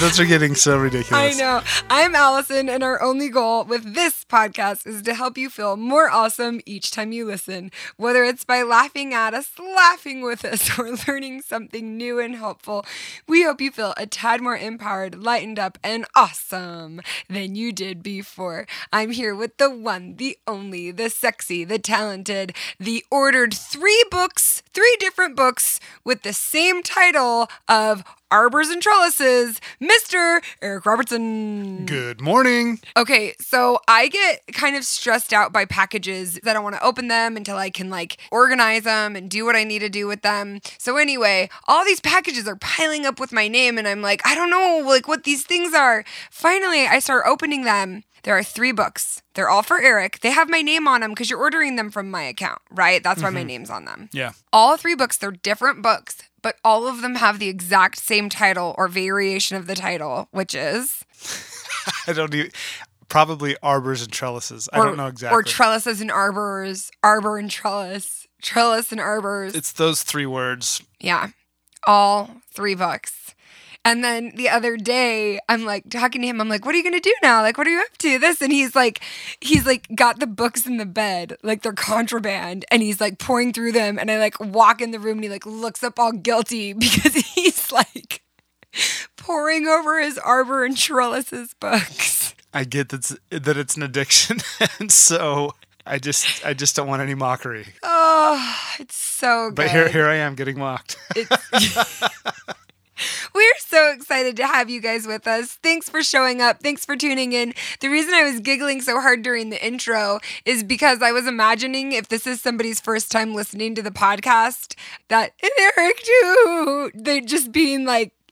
Those are getting so ridiculous. I know. I'm Allison, and our only goal with this podcast is to help you feel more awesome each time you listen, whether it's by laughing at us, laughing with us, or learning something new and helpful. We hope you feel a tad more empowered, lightened up, and awesome than you did before. I'm here with the one, the only, the sexy, the talented, the ordered three different books with the same title of Arbors and Trellises, Mr. Eric Robertson. Good morning. Okay, so I get kind of stressed out by packages that I want to open them until I can organize them and do what I need to do with them. So anyway, all these packages are piling up with my name and I'm like, I don't know what these things are. Finally, I start opening them. There are 3 books. They're all for Eric. They have my name on them because you're ordering them from my account, right? That's why my name's on them. Yeah. All 3 books, they're different books, but all of them have the exact same title or variation of the title, which is... probably Arbors and Trellises. I don't know exactly. Or Trellises and Arbors, Arbor and Trellis, Trellis and Arbors. It's those 3 words. Yeah. All 3 books. And then the other day, I'm talking to him. I'm like, what are you going to do now? What are you up to? This. And he's got the books in the bed, they're contraband. And he's pouring through them. And I walk in the room and he looks up all guilty because he's pouring over his Arbor and Trellises books. I get that it's an addiction. And so I just don't want any mockery. Oh, it's so good. But here I am getting mocked. We're so excited to have you guys with us. Thanks for showing up. Thanks for tuning in. The reason I was giggling so hard during the intro is because I was imagining if this is somebody's first time listening to the podcast, that and Eric too, they're just being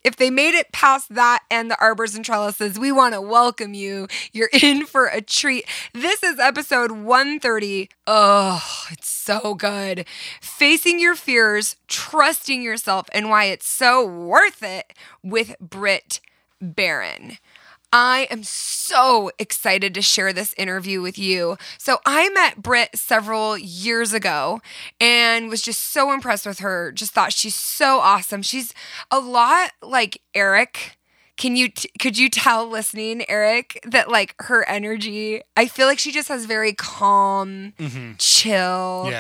if they made it past that and the Arbors and Trellises, we want to welcome you. You're in for a treat. This is episode 130. Oh, it's so good. Facing your fears, trusting yourself, and why it's so worth it with Brit Barron. I am so excited to share this interview with you. So I met Brit several years ago and was just so impressed with her. Just thought she's so awesome. She's a lot like Eric. Could you tell listening, Eric, that her energy, I feel she just has very calm, chill,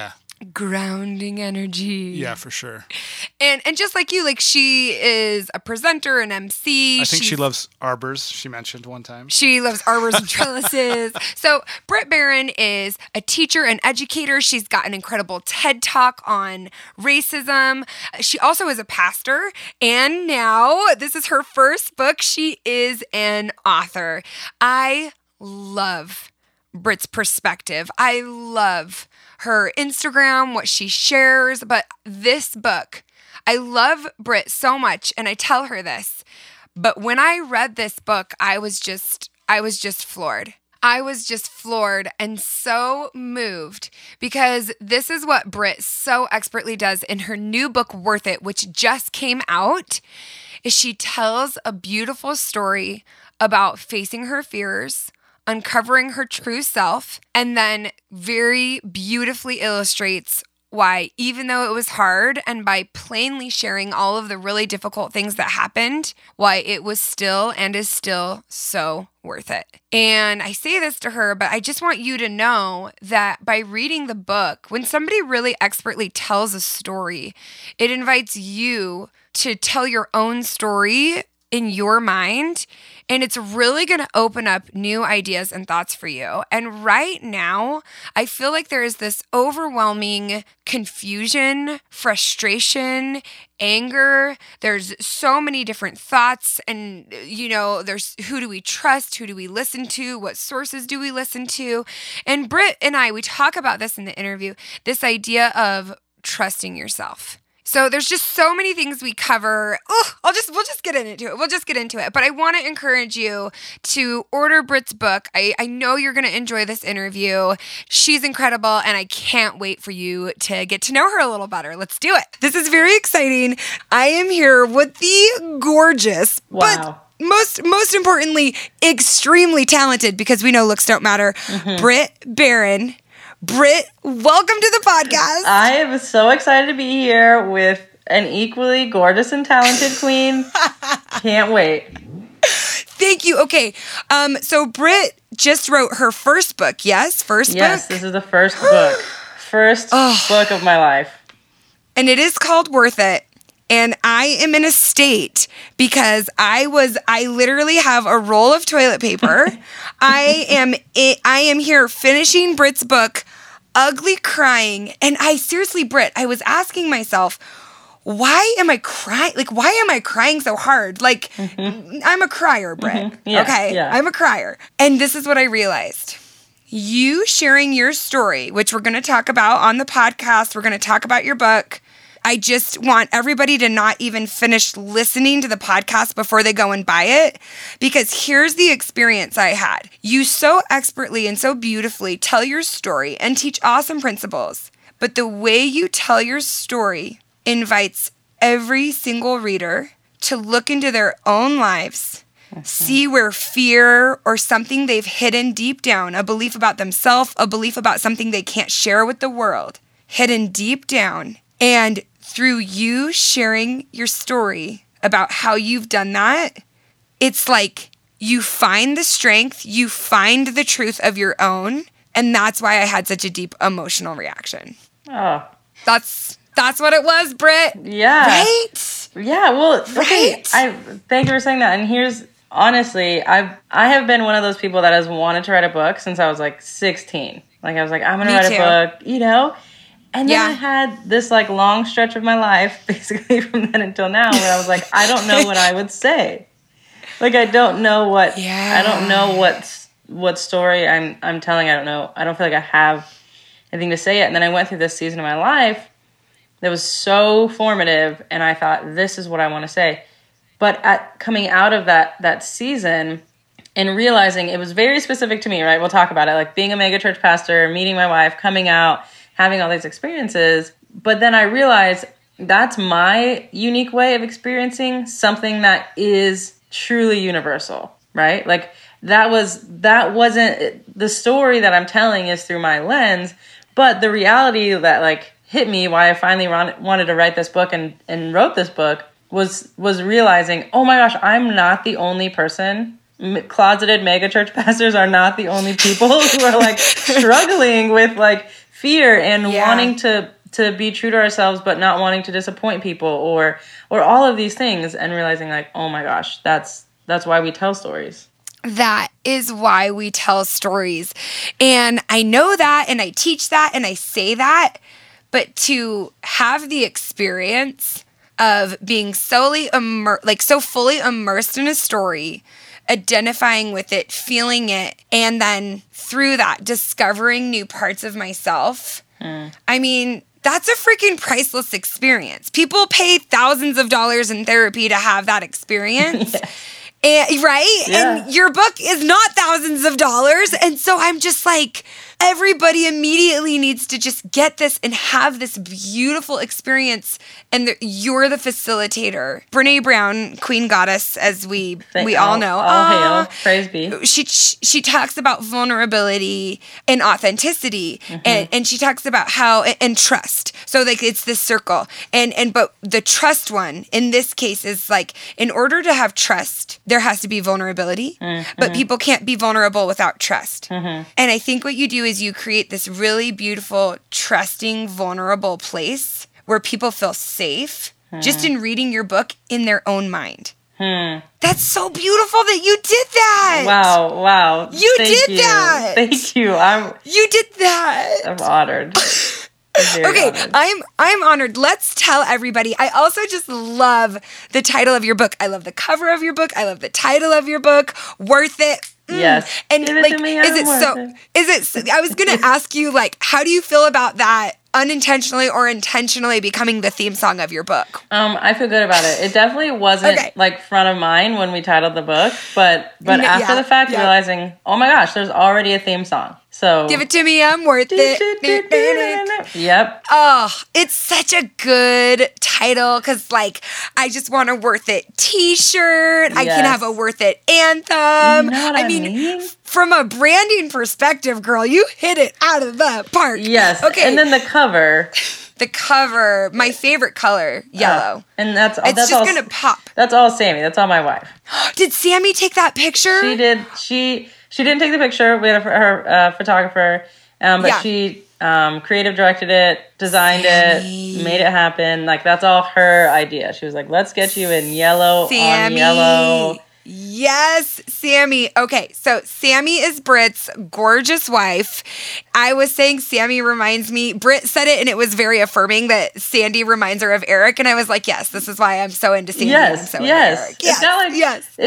grounding energy. Yeah, for sure. And just like you, she is a presenter, an MC. I think she loves arbors, she mentioned one time. She loves arbors and trellises. So Brit Barron is a teacher and educator. She's got an incredible TED Talk on racism. She also is a pastor. And now, this is her first book. She is an author. I love Brit's perspective. I love her Instagram, what she shares, but this book, I love Brit so much, and I tell her this, but when I read this book, I was just floored. I was just floored and so moved because this is what Brit so expertly does in her new book, Worth It, which just came out, is she tells a beautiful story about facing her fears, uncovering her true self, and then very beautifully illustrates why, even though it was hard, and by plainly sharing all of the really difficult things that happened, why it was still and is still so worth it. And I say this to her, but I just want you to know that by reading the book, when somebody really expertly tells a story, it invites you to tell your own story in your mind, and it's really going to open up new ideas and thoughts for you. And right now, I feel there is this overwhelming confusion, frustration, anger. There's so many different thoughts and, there's who do we trust? Who do we listen to? What sources do we listen to? And Brit and I, we talk about this in the interview, this idea of trusting yourself. So there's just so many things we cover. We'll just get into it. But I want to encourage you to order Brit's book. I know you're going to enjoy this interview. She's incredible, and I can't wait for you to get to know her a little better. Let's do it. This is very exciting. I am here with the gorgeous, but most importantly, extremely talented, because we know looks don't matter, Brit Barron. Brit, welcome to the podcast. I am so excited to be here with an equally gorgeous and talented queen. Can't wait. Thank you. Okay. So Brit just wrote her first book. Yes, this is the first book. Book of my life. And it is called Worth It. And I am in a state because I literally have a roll of toilet paper. I am here finishing Brit's book, ugly crying. And I seriously, Brit, I was asking myself, why am I crying? Like, why am I crying so hard? Like, I'm a crier, Brit. Yeah, okay? Yeah. I'm a crier. And this is what I realized. You sharing your story, which we're going to talk about on the podcast, we're going to talk about your book. I just want everybody to not even finish listening to the podcast before they go and buy it, because here's the experience I had. You so expertly and so beautifully tell your story and teach awesome principles, but the way you tell your story invites every single reader to look into their own lives, see where fear or something they've hidden deep down, a belief about themselves, a belief about something they can't share with the world, hidden deep down. And through you sharing your story about how you've done that, it's like you find the strength, you find the truth of your own, and that's why I had such a deep emotional reaction. Oh. That's what it was, Brit. Yeah. Right? Yeah, well, right. Thank you for saying that. And here's, honestly, I have been one of those people that has wanted to write a book since I was like 16. Like, I was like, I'm going to write a book, you know? And then I had this, like, long stretch of my life, basically from then until now, where I was like, I don't know what I would say. Like, I don't know what story I'm telling. I don't know. I don't feel like I have anything to say yet. And then I went through this season of my life that was so formative, and I thought, this is what I want to say. But at coming out of that season and realizing it was very specific to me, right? We'll talk about it. Like, being a megachurch pastor, meeting my wife, coming out, having all these experiences. But then I realized that's my unique way of experiencing something that is truly universal, right? Like, that wasn't the story that I'm telling is through my lens, but the reality that, like, hit me, why I finally wanted to write this book and wrote this book, was realizing, oh my gosh, I'm not the only person. Closeted megachurch pastors are not the only people who are, like, struggling with, like, fear and wanting to be true to ourselves, but not wanting to disappoint people or all of these things, and realizing, like, oh my gosh, that's why we tell stories. That is why we tell stories. And I know that, and I teach that, and I say that, but to have the experience of being so fully immersed in a story, identifying with it, feeling it, and then through that, discovering new parts of myself. I mean, that's a freaking priceless experience. People pay thousands of dollars in therapy to have that experience. And, right? Yeah. And your book is not thousands of dollars. And so I'm just like, everybody immediately needs to just get this and have this beautiful experience. And you're the facilitator. Brené Brown, Queen Goddess, as we all know. All hail. Praise be. She talks about vulnerability and authenticity. And she talks about how, and trust. So, like, it's this circle. But the trust one in this case is, like, in order to have trust, there has to be vulnerability. But people can't be vulnerable without trust. And I think what you do is you create this really beautiful, trusting, vulnerable place where people feel safe just in reading your book in their own mind. That's so beautiful that you did that. Wow. Thank you. Thank you. You did that. I'm honored. Okay, honored. I'm honored. Let's tell everybody. I also just love the title of your book. I love the cover of your book. I love the title of your book, Worth It. Yes. And give it, like, to me, I was going to ask you, like, how do you feel about that unintentionally or intentionally becoming the theme song of your book? I feel good about it. It definitely wasn't like front of mind when we titled the book, but after the fact, realizing, oh my gosh, there's already a theme song. So give it to me, I'm worth it. Yep. Oh, it's such a good title because, like, I just want a Worth It t-shirt. Yes. I can have a Worth It anthem. You know what I mean, from a branding perspective, girl, you hit it out of the park. Yes. Okay. And then the cover. The cover, my favorite color, yellow. And that's just going to pop. That's all Sammy. That's all my wife. Did Sammy take that picture? She did. She didn't take the picture. We had her photographer, but she creative directed it, designed it, made it happen. Like, that's all her idea. She was like, let's get you in yellow, Sammy. On yellow. Yes, Sammy. Okay, so Sammy is Brit's gorgeous wife. I was saying Sammy reminds me, Brit said it and it was very affirming that Sandy reminds her of Eric, and I was like, yes, this is why I'm so into Sandy. Yes, so yes. Yes, it's not like,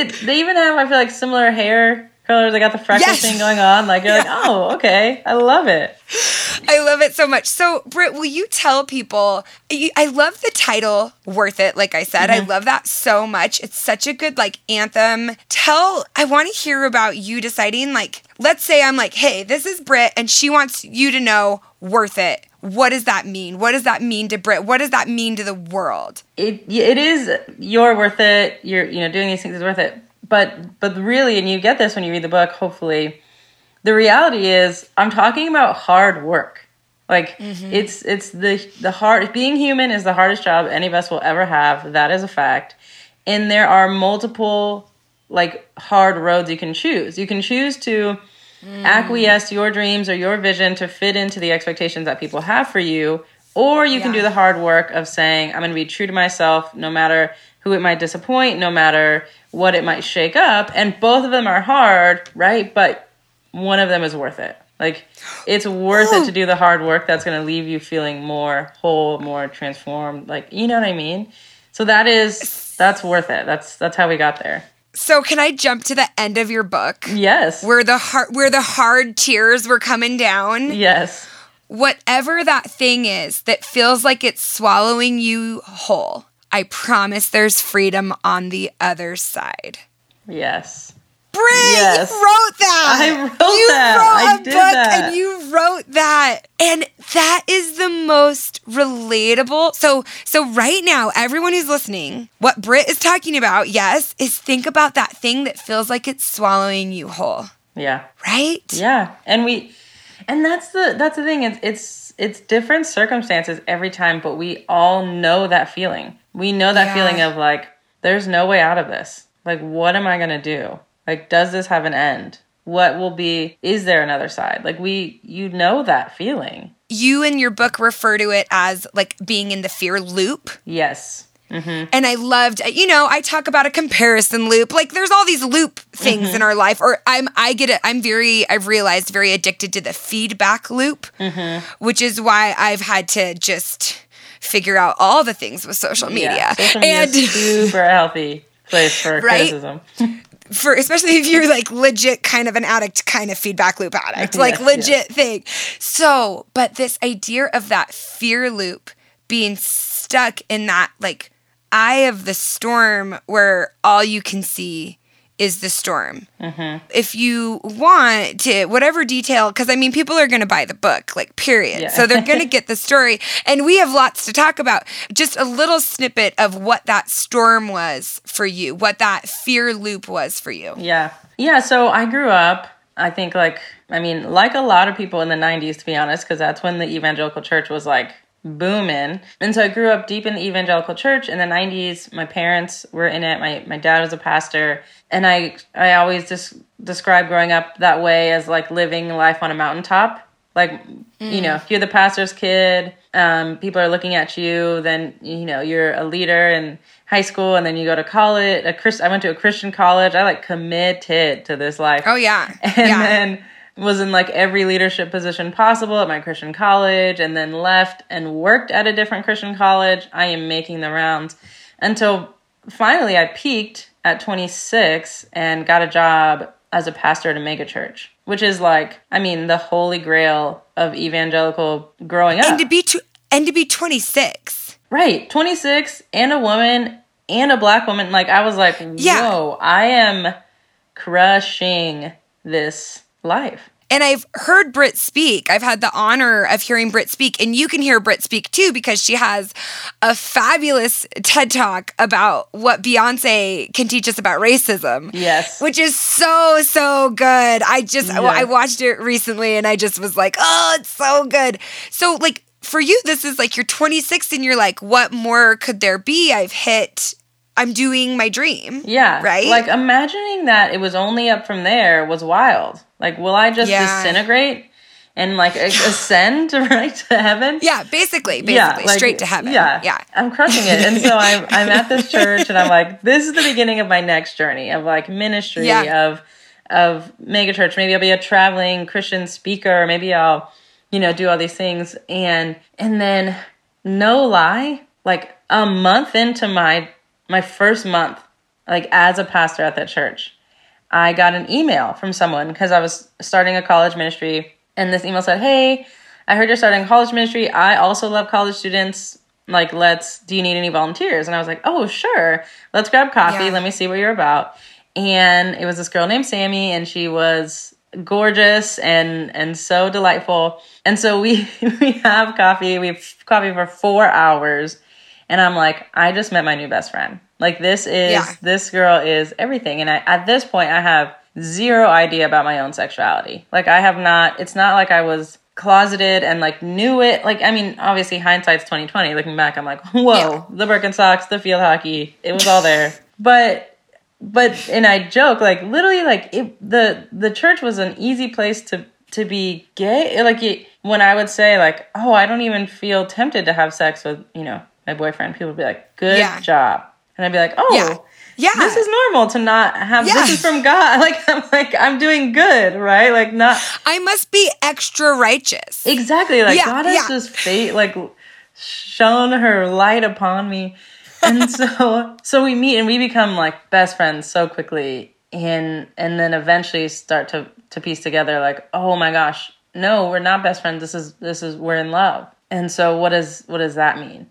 yes. They even have, I feel like, similar hair curlers. They got the freckle thing going on. Like, you're like, oh, okay, I love it. I love it so much. So, Brit, will you tell people, I love the title, Worth It, like I said. Mm-hmm. I love that so much. It's such a good, like, anthem. I want to hear about you deciding, like, let's say I'm like, hey, this is Brit, and she wants you to know worth it. What does that mean? What does that mean to Brit? What does that mean to the world? It is, you're worth it. You're, doing these things is worth it. But really, and you get this when you read the book, hopefully, the reality is I'm talking about hard work. Like, it's the hard, being human is the hardest job any of us will ever have. That is a fact. And there are multiple, like, hard roads you can choose. You can choose to acquiesce your dreams or your vision to fit into the expectations that people have for you. Or you can do the hard work of saying, I'm going to be true to myself no matter who it might disappoint, no matter what it might shake up. And both of them are hard, right? But one of them is worth it. Like, it's worth it to do the hard work that's going to leave you feeling more whole, more transformed. Like, you know what I mean? So that's worth it. That's how we got there. So can I jump to the end of your book? Yes. Where the hard tears were coming down? Yes. Whatever that thing is that feels like it's swallowing you whole, I promise there's freedom on the other side. Yes. Brit, you wrote that. I wrote that. You wrote a book and you wrote that. And that is the most relatable. So right now, everyone who's listening, what Brit is talking about, yes, is think about that thing that feels like it's swallowing you whole. Yeah. Right? Yeah. And that's the thing. It's different circumstances every time, but we all know that feeling. We know that feeling of, like, there's no way out of this. Like, what am I going to do? Like, does this have an end? What will be, is there another side? Like, you know that feeling. You in your book refer to it as, like, being in the fear loop. Yes. Mm-hmm. And I loved, I talk about a comparison loop. Like, there's all these loop things in our life. Or I've realized very addicted to the feedback loop, which is why I've had to just figure out all the things with social media. Yeah, social media is super healthy place for criticism. For especially if you're, like, legit kind of an addict, kind of feedback loop addict, like legit thing. So, but this idea of that fear loop being stuck in that, like, eye of the storm where all you can see is the storm. If you want to, whatever detail, because, I mean, people are going to buy the book, like, period. Yeah. So they're going to get the story. And we have lots to talk about. Just a little snippet of what that storm was for you, what that fear loop was for you. Yeah. Yeah, so I grew up, I think, like a lot of people in the 90s, to be honest, because that's when the evangelical church was, like, booming. And so I grew up deep in the evangelical church in the 90s. My parents were in it. My dad was a pastor. And I always just describe growing up that way as, like, living life on a mountaintop. Like, if you're the pastor's kid, people are looking at you, then, you're a leader in high school, and then you go to college. I went to a Christian college. I, like, committed to this life. Oh, yeah. And then was in, like, every leadership position possible at my Christian college, and then left and worked at a different Christian college. I am making the rounds until finally I peaked at 26 and got a job as a pastor at a megachurch, which is, like, I mean, the holy grail of evangelical growing up. And to be 26. Right. 26 and a woman and a black woman. Like, I was like, whoa, I am crushing this life. And I've heard Brit speak. I've had the honor of hearing Brit speak. And you can hear Brit speak too, because she has a fabulous TED Talk about what Beyoncé can teach us about racism. Yes. Which is so, so good. I watched it recently and I just was like, oh, it's so good. So, like, for you, this is like you're 26 and you're like, what more could there be? I'm doing my dream. Yeah. Right? Like imagining that it was only up from there was wild. Like, will I just disintegrate and like ascend right to heaven? Yeah, basically like, straight to heaven. Yeah. Yeah. I'm crushing it. And so I'm at this church and I'm like, this is the beginning of my next journey of like ministry of megachurch. Maybe I'll be a traveling Christian speaker. Maybe I'll, do all these things. And then no lie, like a month into my first month, like as a pastor at that church, I got an email from someone because I was starting a college ministry. And this email said, hey, I heard you're starting a college ministry. I also love college students. Like, do you need any volunteers? And I was like, oh, sure. Let's grab coffee. Yeah. Let me see what you're about. And it was this girl named Sammy, and she was gorgeous and so delightful. And so we have coffee. We have coffee for 4 hours. And I'm like, I just met my new best friend. Like, this girl is everything. And at this point, I have zero idea about my own sexuality. Like, it's not like I was closeted and like knew it. Like, I mean, obviously hindsight's 2020. Looking back, I'm like, whoa, the Birkenstocks, the field hockey, it was all there. But, and I joke, like literally like the church was an easy place to be gay. Like when I would say like, oh, I don't even feel tempted to have sex with, my boyfriend, people would be like, good job. And I'd be like, oh, yeah. This is normal to not have, this is from God. Like, I'm doing good, right? Like not. I must be extra righteous. Exactly. Like God has just shone her light upon me. And so we meet and we become like best friends so quickly. And then eventually start to piece together like, oh my gosh, no, we're not best friends. This is, we're in love. And so what does that mean?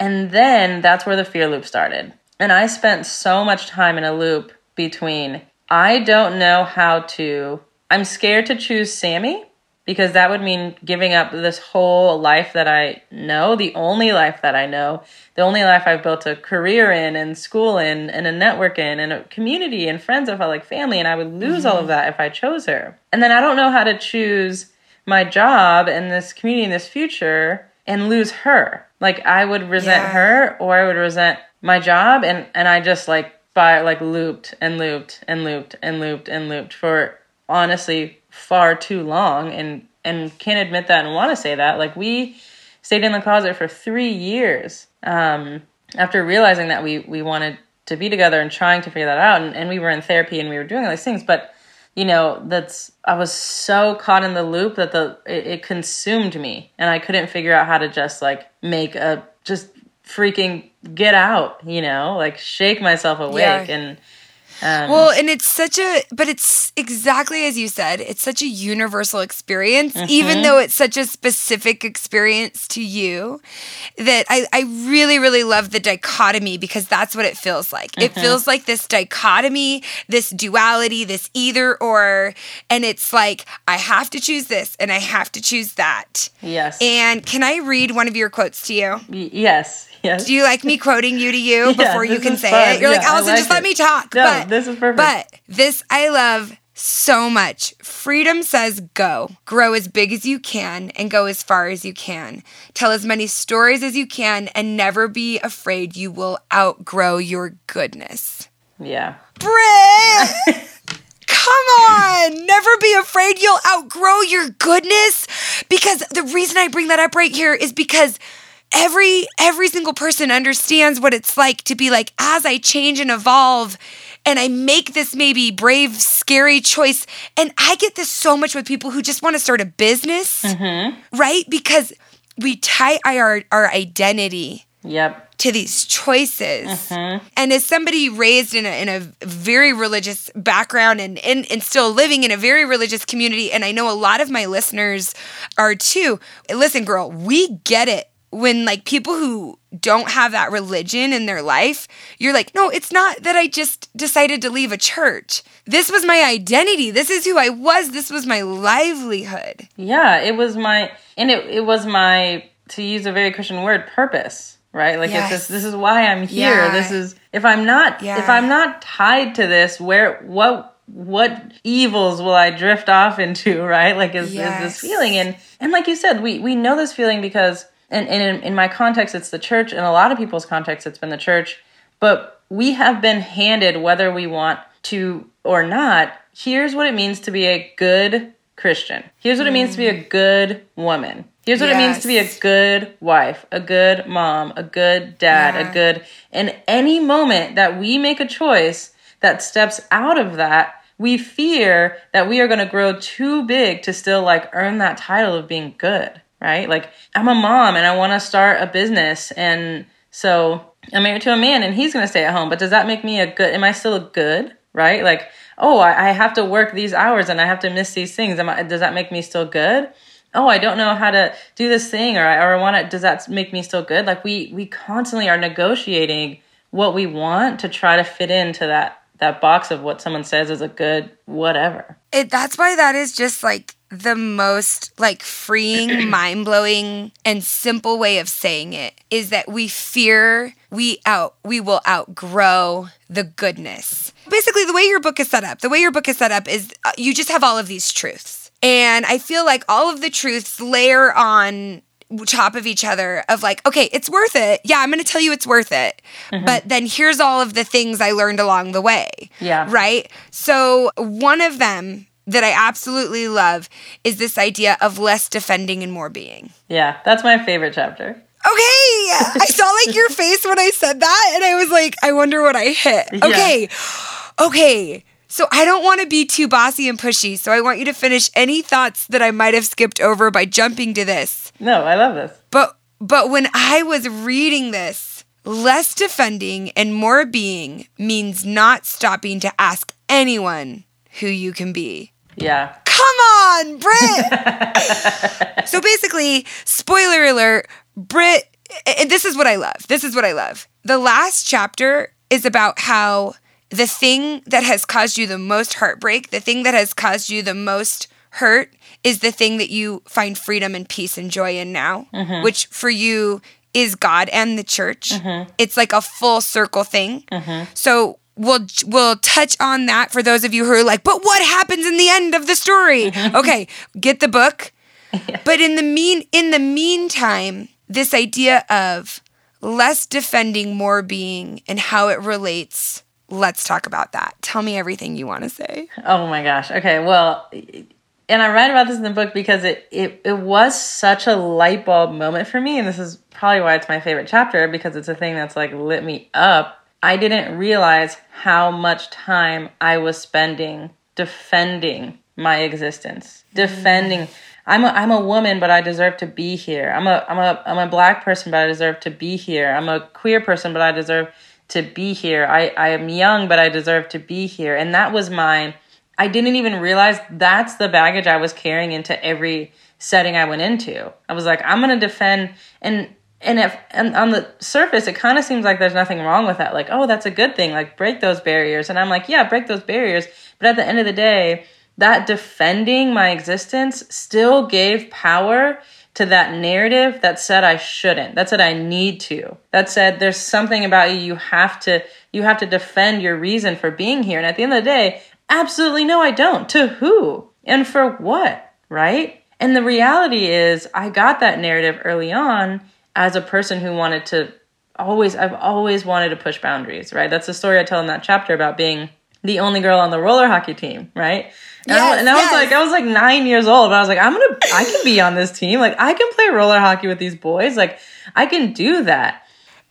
And then that's where the fear loop started. And I spent so much time in a loop between, I don't know how to, I'm scared to choose Sammy because that would mean giving up this whole life that I know, the only life that I know, the only life I've built a career in and school in and a network in and a community and friends I felt like family. And I would lose all of that if I chose her. And then I don't know how to choose my job and this community and this future and lose her. Like I would resent her or I would resent my job. And I just like looped and looped and looped and looped and looped for honestly far too long and can't admit that and want to say that. Like we stayed in the closet for 3 years after realizing that we wanted to be together and trying to figure that out. And we were in therapy and we were doing all these things, but I was so caught in the loop that it consumed me and I couldn't figure out how to just like make a just freaking get out, like shake myself awake. Yeah. And and it's but it's exactly as you said, it's such a universal experience, even though it's such a specific experience to you that I really, really love the dichotomy because that's what it feels like. It feels like this dichotomy, this duality, this either or, and it's like, I have to choose this and I have to choose that. Yes. And can I read one of your quotes to you? Yes. Yes. Do you like me quoting you to you before you can say fun. It? You're like, Alison, let me talk. No, but, this is perfect. But this I love so much. Freedom says go. Grow as big as you can and go as far as you can. Tell as many stories as you can and never be afraid you will outgrow your goodness. Yeah. Brit! Come on, never be afraid you'll outgrow your goodness. Because the reason I bring that up right here is because every single person understands what it's like to be like, as I change and evolve and I make this maybe brave, scary choice. And I get this so much with people who just want to start a business, right? Because we tie our identity to these choices. And as somebody raised in a very religious background and still living in a very religious community, and I know a lot of my listeners are too, listen, girl, we get it. When like people who don't have that religion in their life, you're like, no, it's not that I just decided to leave a church. This was my identity. This is who I was. This was my livelihood. Yeah, it was my, to use a very Christian word, purpose, right? Like it's just, this is why I'm here. This is, if I'm not tied to this, where, what what evils will I drift off into, right? Like, is this feeling. And like you said, we know this feeling because, and in my context, it's the church. In a lot of people's context, it's been the church. But we have been handed, whether we want to or not, here's what it means to be a good Christian. Here's what it means to be a good woman. Here's what it means to be a good wife, a good mom, a good dad, a good... And any moment that we make a choice that steps out of that, we fear that we are going to grow too big to still like earn that title of being good, right? Like, I'm a mom and I want to start a business. And so I'm married to a man and he's going to stay at home. But does that make me a good... Am I still a good, right? Like, oh, I have to work these hours and I have to miss these things. Does that make me still good? Oh, I don't know how to do this thing, or I want to, does that make me still good? Like, we constantly are negotiating what we want to try to fit into that box of what someone says is a good whatever. That's why that is just like the most like freeing, mind-blowing, and simple way of saying it is that we fear we will outgrow the goodness. Basically, the way your book is set up is you just have all of these truths. And I feel like all of the truths layer on top of each other of like, okay, it's worth it. Yeah, I'm going to tell you it's worth it. Mm-hmm. But then here's all of the things I learned along the way. Yeah. Right? So one of them that I absolutely love is this idea of less defending and more being. Yeah, that's my favorite chapter. Okay, I saw like your face when I said that and I was like, I wonder what I hit. Okay. So I don't want to be too bossy and pushy, so I want you to finish any thoughts that I might have skipped over by jumping to this. No, I love this. But when I was reading this, less defending and more being means not stopping to ask anyone who you can be. Yeah. Come on, Brit! So basically, spoiler alert, Brit, this is what I love. The last chapter is about how the thing that has caused you the most heartbreak, the thing that has caused you the most hurt is the thing that you find freedom and peace and joy in now, which for you is God and the church. It's like a full circle thing. So we'll touch on that for those of you who are like, but what happens in the end of the story? Okay, get the book. But in the meantime, this idea of less defending, more being and how it relates. Let's talk about that. Tell me everything you want to say. Oh my gosh. Okay. Well, and I write about this in the book because it was such a light bulb moment for me. And this is probably why it's my favorite chapter, because it's a thing that's like lit me up. I didn't realize how much time I was spending defending my existence, defending. I'm a woman, but I deserve to be here. I'm a Black person, but I deserve to be here. I'm a queer person, but I deserve to be here. I am young, but I deserve to be here. And that was mine. I didn't even realize that's the baggage I was carrying into every setting I went into. I was like, I'm going to defend. And on the surface, it kind of seems like there's nothing wrong with that. Like, oh, that's a good thing. Like, break those barriers. And I'm like, yeah, break those barriers. But at the end of the day, that defending my existence still gave power to that narrative that said I shouldn't, that said I need to, that said there's something about you, you have to defend your reason for being here. And at the end of the day, absolutely no, I don't. To who? And for what, right? And the reality is I got that narrative early on as a person who wanted to I've always wanted to push boundaries, right? That's the story I tell in that chapter about being the only girl on the roller hockey team, right? I was like 9 years old. But I was like, I can be on this team. Like, I can play roller hockey with these boys. Like, I can do that.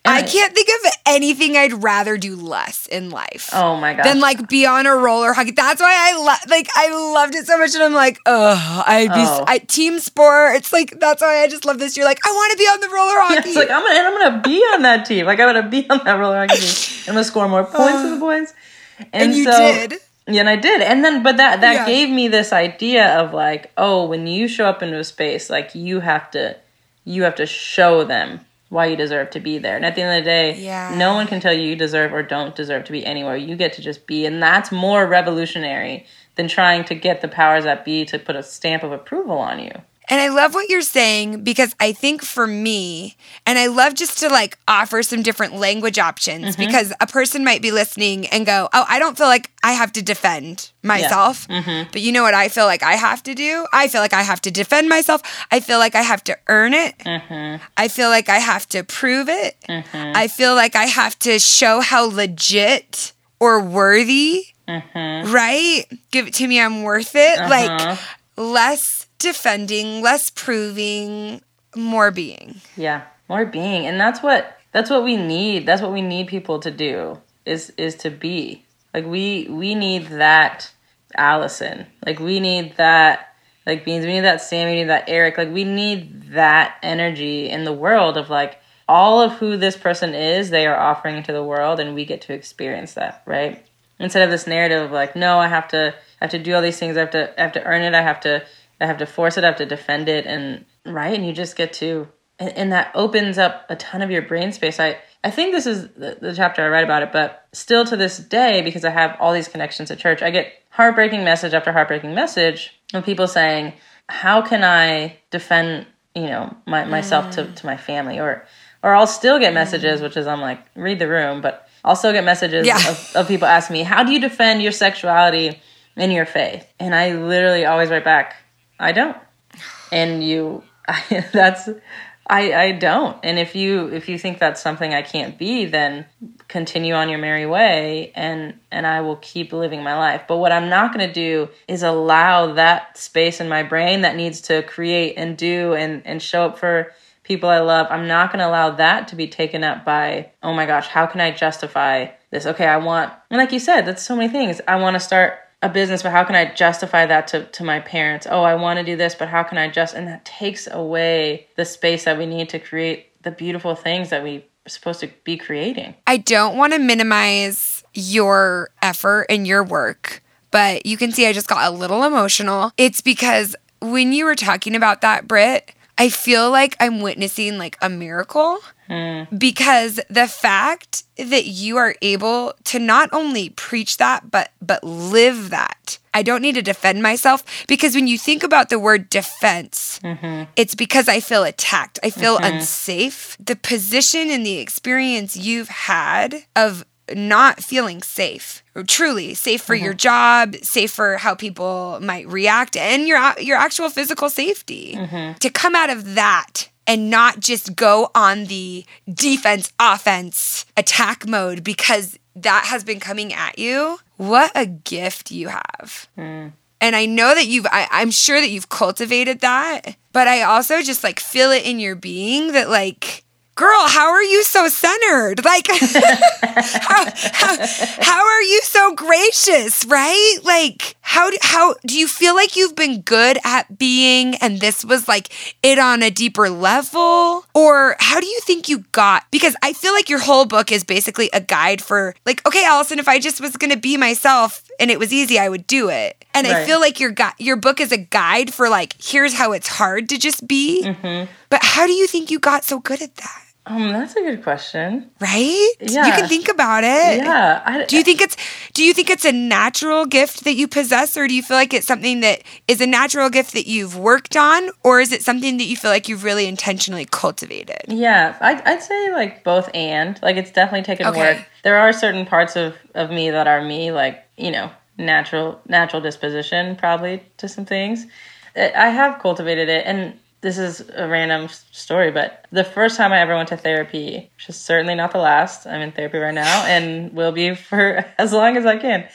And I can't think of anything I'd rather do less in life. Oh my gosh. Than like be on a roller hockey. That's why I loved it so much. And I'm like, team sport. It's like, that's why I just love this. You're like, I want to be on the roller hockey. Yeah, it's like, I'm gonna be on that team. Like, I'm gonna be on that roller hockey team. I'm gonna score more points than the boys. And you did. Yeah, and I did. And then, but that gave me this idea of like, oh, when you show up into a space, like you have to show them why you deserve to be there. And at the end of the day, no one can tell you deserve or don't deserve to be anywhere. You get to just be. And that's more revolutionary than trying to get the powers that be to put a stamp of approval on you. And I love what you're saying, because I think for me, and I love just to like offer some different language options, mm-hmm. because a person might be listening and go, oh, I don't feel like I have to defend myself. Yeah. Mm-hmm. But you know what I feel like I have to do? I feel like I have to defend myself. I feel like I have to earn it. Mm-hmm. I feel like I have to prove it. Mm-hmm. I feel like I have to show how legit or worthy, mm-hmm. right? Give it to me, I'm worth it. Uh-huh. Like less defending, less proving, more being. Yeah, more being. And that's what we need. That's what we need people to do is to be. Like we need that Allison. Like we need that, like Beans, we need that Sammy, we need that Eric. Like we need that energy in the world of like all of who this person is, they are offering into the world, and we get to experience that, right? Instead of this narrative of like, no, I have to do all these things, I have to earn it, I have to force it, I have to defend it, and right, and you just get to, and that opens up a ton of your brain space. I think this is the chapter I write about it, but still to this day, because I have all these connections at church, I get heartbreaking message after heartbreaking message of people saying, how can I defend, you know, myself to my family? Or I'll still get messages, which is, I'm like, read the room, but I'll still get messages of people asking me, how do you defend your sexuality and your faith? And I literally always write back, I don't. And I don't. And if you think that's something I can't be, then continue on your merry way, and I will keep living my life. But what I'm not going to do is allow that space in my brain that needs to create and do and show up for people I love. I'm not going to allow that to be taken up by, oh my gosh, how can I justify this? Okay, I want, and like you said, that's so many things. I want to start a business, but how can I justify that to my parents? Oh, I want to do this, but how can I just, and that takes away the space that we need to create the beautiful things that we're supposed to be creating. I don't want to minimize your effort and your work, but you can see I just got a little emotional. It's because when you were talking about that, Brit, I feel like I'm witnessing like a miracle. Because the fact that you are able to not only preach that, but live that. I don't need to defend myself, because when you think about the word defense, mm-hmm. it's because I feel attacked. I feel mm-hmm. unsafe. The position and the experience you've had of not feeling safe, truly safe for mm-hmm. your job, safe for how people might react, and your actual physical safety. Mm-hmm. To come out of that and not just go on the defense, offense, attack mode, because that has been coming at you. What a gift you have. Mm. And I know that I'm sure that you've cultivated that, but I also just like feel it in your being that like, girl, how are you so centered? Like, how are you so gracious, right? Like, how do you feel like you've been good at being, and this was like it on a deeper level? Or how do you think you got? Because I feel like your whole book is basically a guide for like, okay, Allison, if I just was going to be myself and it was easy, I would do it. And right. I feel like your book is a guide for like, here's how it's hard to just be. Mm-hmm. But how do you think you got so good at that? That's a good question. Right? Yeah. You can think about it. Yeah. Do you think it's a natural gift that you possess, or do you feel like it's something that is a natural gift that you've worked on, or is it something that you feel like you've really intentionally cultivated? Yeah. I'd say like both and. Like it's definitely taken work. There are certain parts of me that are me, like, you know, natural disposition probably to some things. I have cultivated it, and this is a random story, but the first time I ever went to therapy, which is certainly not the last. I'm in therapy right now and will be for as long as I can.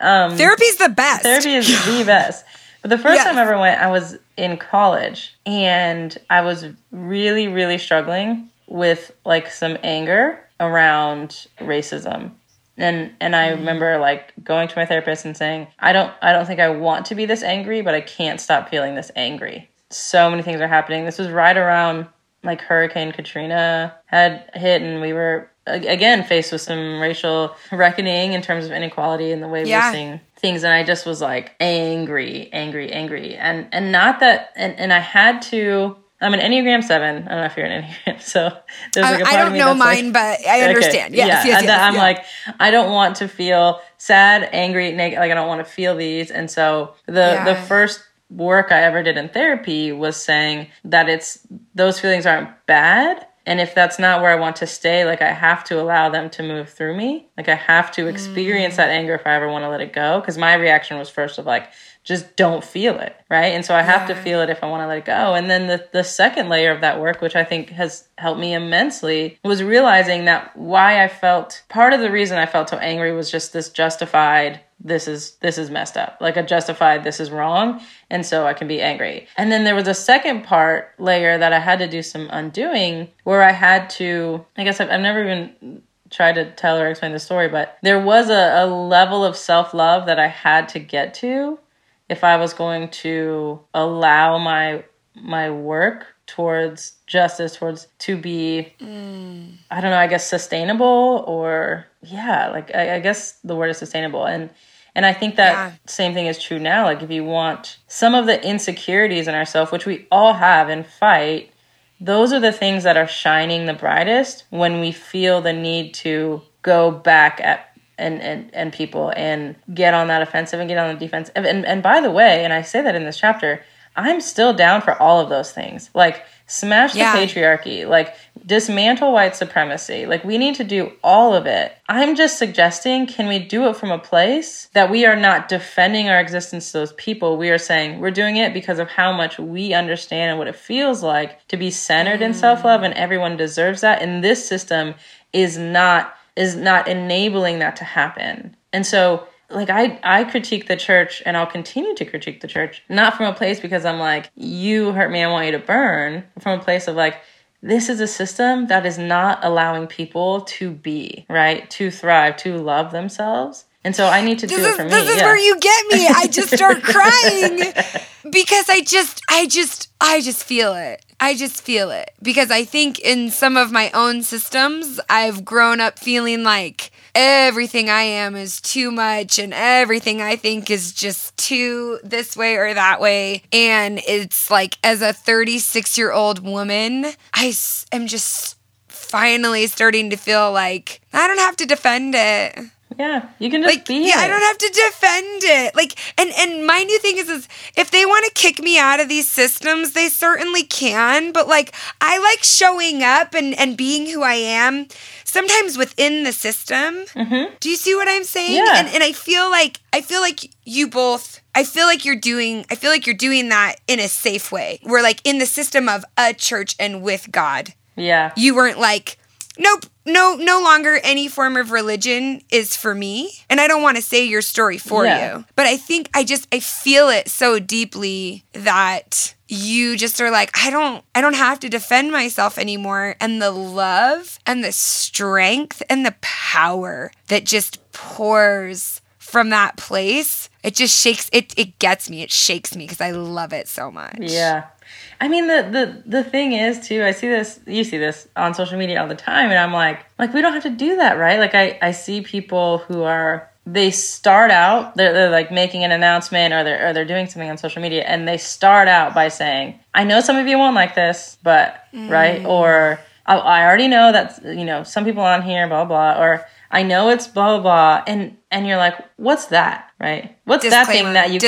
Therapy's the best. Therapy is the best. But the first time I ever went, I was in college, and I was really, really struggling with like some anger around racism. And I remember like going to my therapist and saying, I don't think I want to be this angry, but I can't stop feeling this angry. So many things are happening. This was right around like Hurricane Katrina had hit, and we were again faced with some racial reckoning in terms of inequality and the way we were seeing things. And I just was like angry. And not that, and I had to, I'm an Enneagram 7. I don't know if you're an Enneagram, so there's like a part I don't of me know that's mine, like, but I understand. Okay, yes. I'm like, I don't want to feel sad, angry, like I don't want to feel these. And so the first work I ever did in therapy was saying that it's those feelings aren't bad. And if that's not where I want to stay, like I have to allow them to move through me. Like I have to experience that anger if I ever want to let it go. Because my reaction was first of like, just don't feel it, right? And so I have to feel it if I want to let it go. And then the second layer of that work, which I think has helped me immensely, was realizing that why I felt, part of the reason I felt so angry was just this justified, this is messed up. Like a justified, this is wrong. And so I can be angry. And then there was a second part layer that I had to do some undoing where I had to, I guess I've never even tried to tell or explain the story, but there was a level of self-love that I had to get to if I was going to allow my work towards justice, towards to be, I don't know, I guess sustainable or like I guess the word is sustainable. And I think that same thing is true now. Like if you want some of the insecurities in ourselves, which we all have and fight, those are the things that are shining the brightest when we feel the need to go back at and people and get on that offensive and get on the defense. And by the way, and I say that in this chapter, I'm still down for all of those things. Like smash the patriarchy, like dismantle white supremacy. Like we need to do all of it. I'm just suggesting, can we do it from a place that we are not defending our existence to those people? We are saying we're doing it because of how much we understand and what it feels like to be centered in self-love, and everyone deserves that. And this system is not enabling that to happen. And so like I critique the church, and I'll continue to critique the church, not from a place because I'm like, you hurt me, I want you to burn, from a place of like, this is a system that is not allowing people to be, right? To thrive, to love themselves. And so I need to do it for me. This is where you get me. I just start crying because I just feel it. I just feel it because I think in some of my own systems, I've grown up feeling like everything I am is too much and everything I think is just too this way or that way. And it's like as a 36-year-old woman, I am just finally starting to feel like I don't have to defend it. Yeah, you can just like, be I don't have to defend it. Like, and my new thing is if they want to kick me out of these systems, they certainly can. But like, I like showing up and being who I am, sometimes within the system. Mm-hmm. Do you see what I'm saying? Yeah. And I feel like you both. I feel like you're doing that in a safe way. We're like in the system of a church and with God. Yeah, you weren't like, nope, no longer any form of religion is for me. And I don't want to say your story for you. But I think I feel it so deeply that you just are like, I don't have to defend myself anymore. And the love and the strength and the power that just pours from that place, it just shakes, it gets me, it shakes me because I love it so much. Yeah. I mean, the thing is, too, I see this, you see this on social media all the time, and I'm like we don't have to do that, right? Like, I see people who are, they start out, they're like making an announcement or they're doing something on social media, and they start out by saying, I know some of you won't like this, but, right? Or, I already know that, you know, some people on here, blah, blah, or I know it's blah, blah, blah. And you're like, what's that, right? What's that thing that you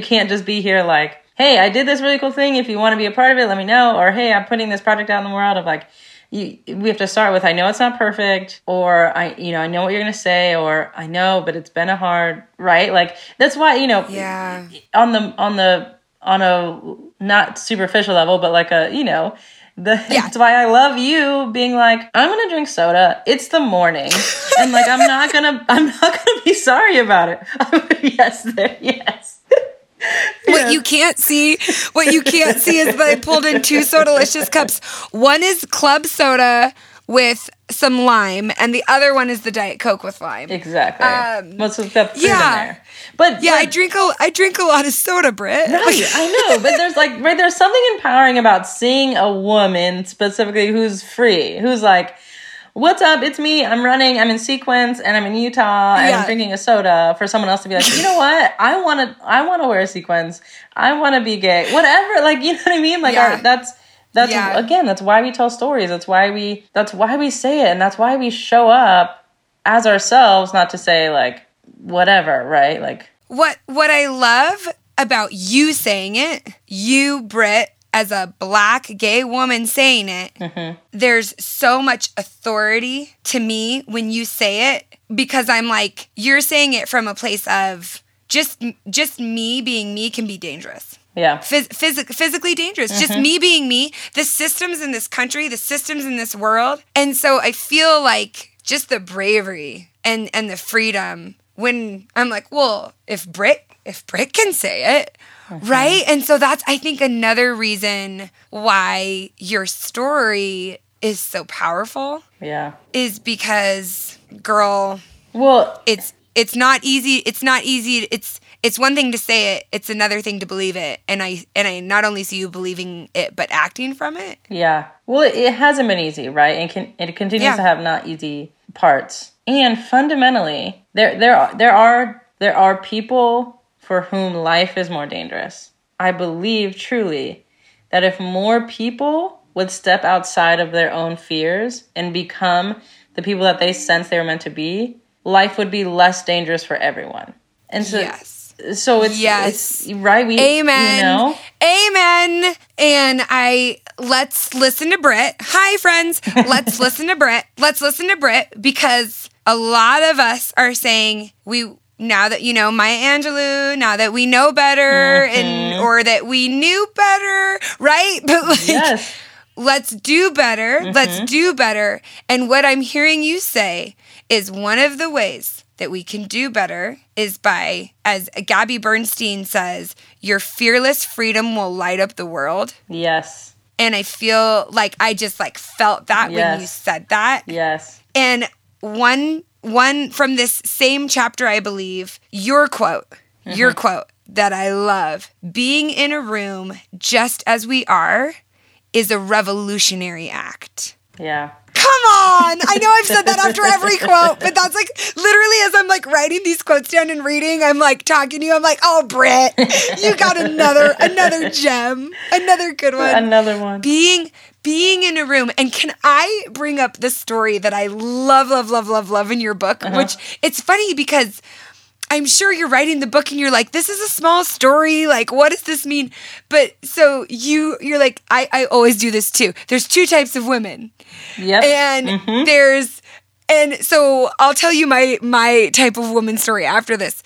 can't just be here like, hey, I did this really cool thing. If you want to be a part of it, let me know. Or, hey, I'm putting this project out in the world of like, we have to start with, I know it's not perfect, or I know what you're going to say, or I know, but it's been a hard, right? Like, that's why, you know, on a not superficial level, but like a, you know, that's why I love you being like, I'm going to drink soda. It's the morning. And like, I'm not going to be sorry about it. Yes. What you can't see is that I pulled in 2 Sodalicious cups. One is club soda with some lime, and the other one is the Diet Coke with lime. Exactly. What's with the fruit in there? But yeah, I drink a lot of soda, Brit. Right, I know. But there's like, right, there's something empowering about seeing a woman specifically who's free, who's like, what's up? It's me. I'm running. I'm in sequins, and I'm in Utah, and I'm drinking a soda. For someone else to be like, you know what? I want to wear sequins. I want to be gay. Whatever. Like, you know what I mean? Like, again, that's why we tell stories. That's why we say it, and that's why we show up as ourselves, not to say like whatever, right? Like what I love about you saying it, you, Brit, as a black gay woman saying it, there's so much authority to me when you say it, because I'm like, you're saying it from a place of just me being me can be dangerous. Yeah. Physically dangerous. Just me being me, the systems in this country, the systems in this world. And so I feel like just the bravery and the freedom when I'm like, well, if Brit can say it, right? And so that's, I think, another reason why your story is so powerful. Yeah. Is because, girl, well, it's not easy. It's not easy. It's one thing to say it, it's another thing to believe it. And I not only see you believing it, but acting from it. Yeah. Well, it hasn't been easy, right? And it continues to have not easy parts. And fundamentally, there are people for whom life is more dangerous. I believe truly that if more people would step outside of their own fears and become the people that they sense they were meant to be, life would be less dangerous for everyone. And so, it's right. We, amen. You know? Amen. And let's listen to Brit. Hi, friends. Let's listen to Brit. Let's listen to Brit, because a lot of us are saying now that, you know, Maya Angelou, now that we know better or that we knew better, right? But like, let's do better. Let's do better. And what I'm hearing you say is one of the ways that we can do better is by, as Gabby Bernstein says, your fearless freedom will light up the world. Yes. And I feel like I just like felt that when you said that. Yes. And one from this same chapter, I believe, your quote that I love, being in a room just as we are is a revolutionary act. Yeah. Come on! I know I've said that after every quote, but that's like literally as I'm like writing these quotes down and reading, I'm like talking to you. I'm like, oh, Brit, you got another gem, another good one, another one. Being in a room, and can I bring up the story that I love, love, love, love, love in your book? Which it's funny because I'm sure you're writing the book and you're like, this is a small story. Like, what does this mean? But so you're like, I always do this too. There's two types of women. Yep. And so I'll tell you my type of woman story after this.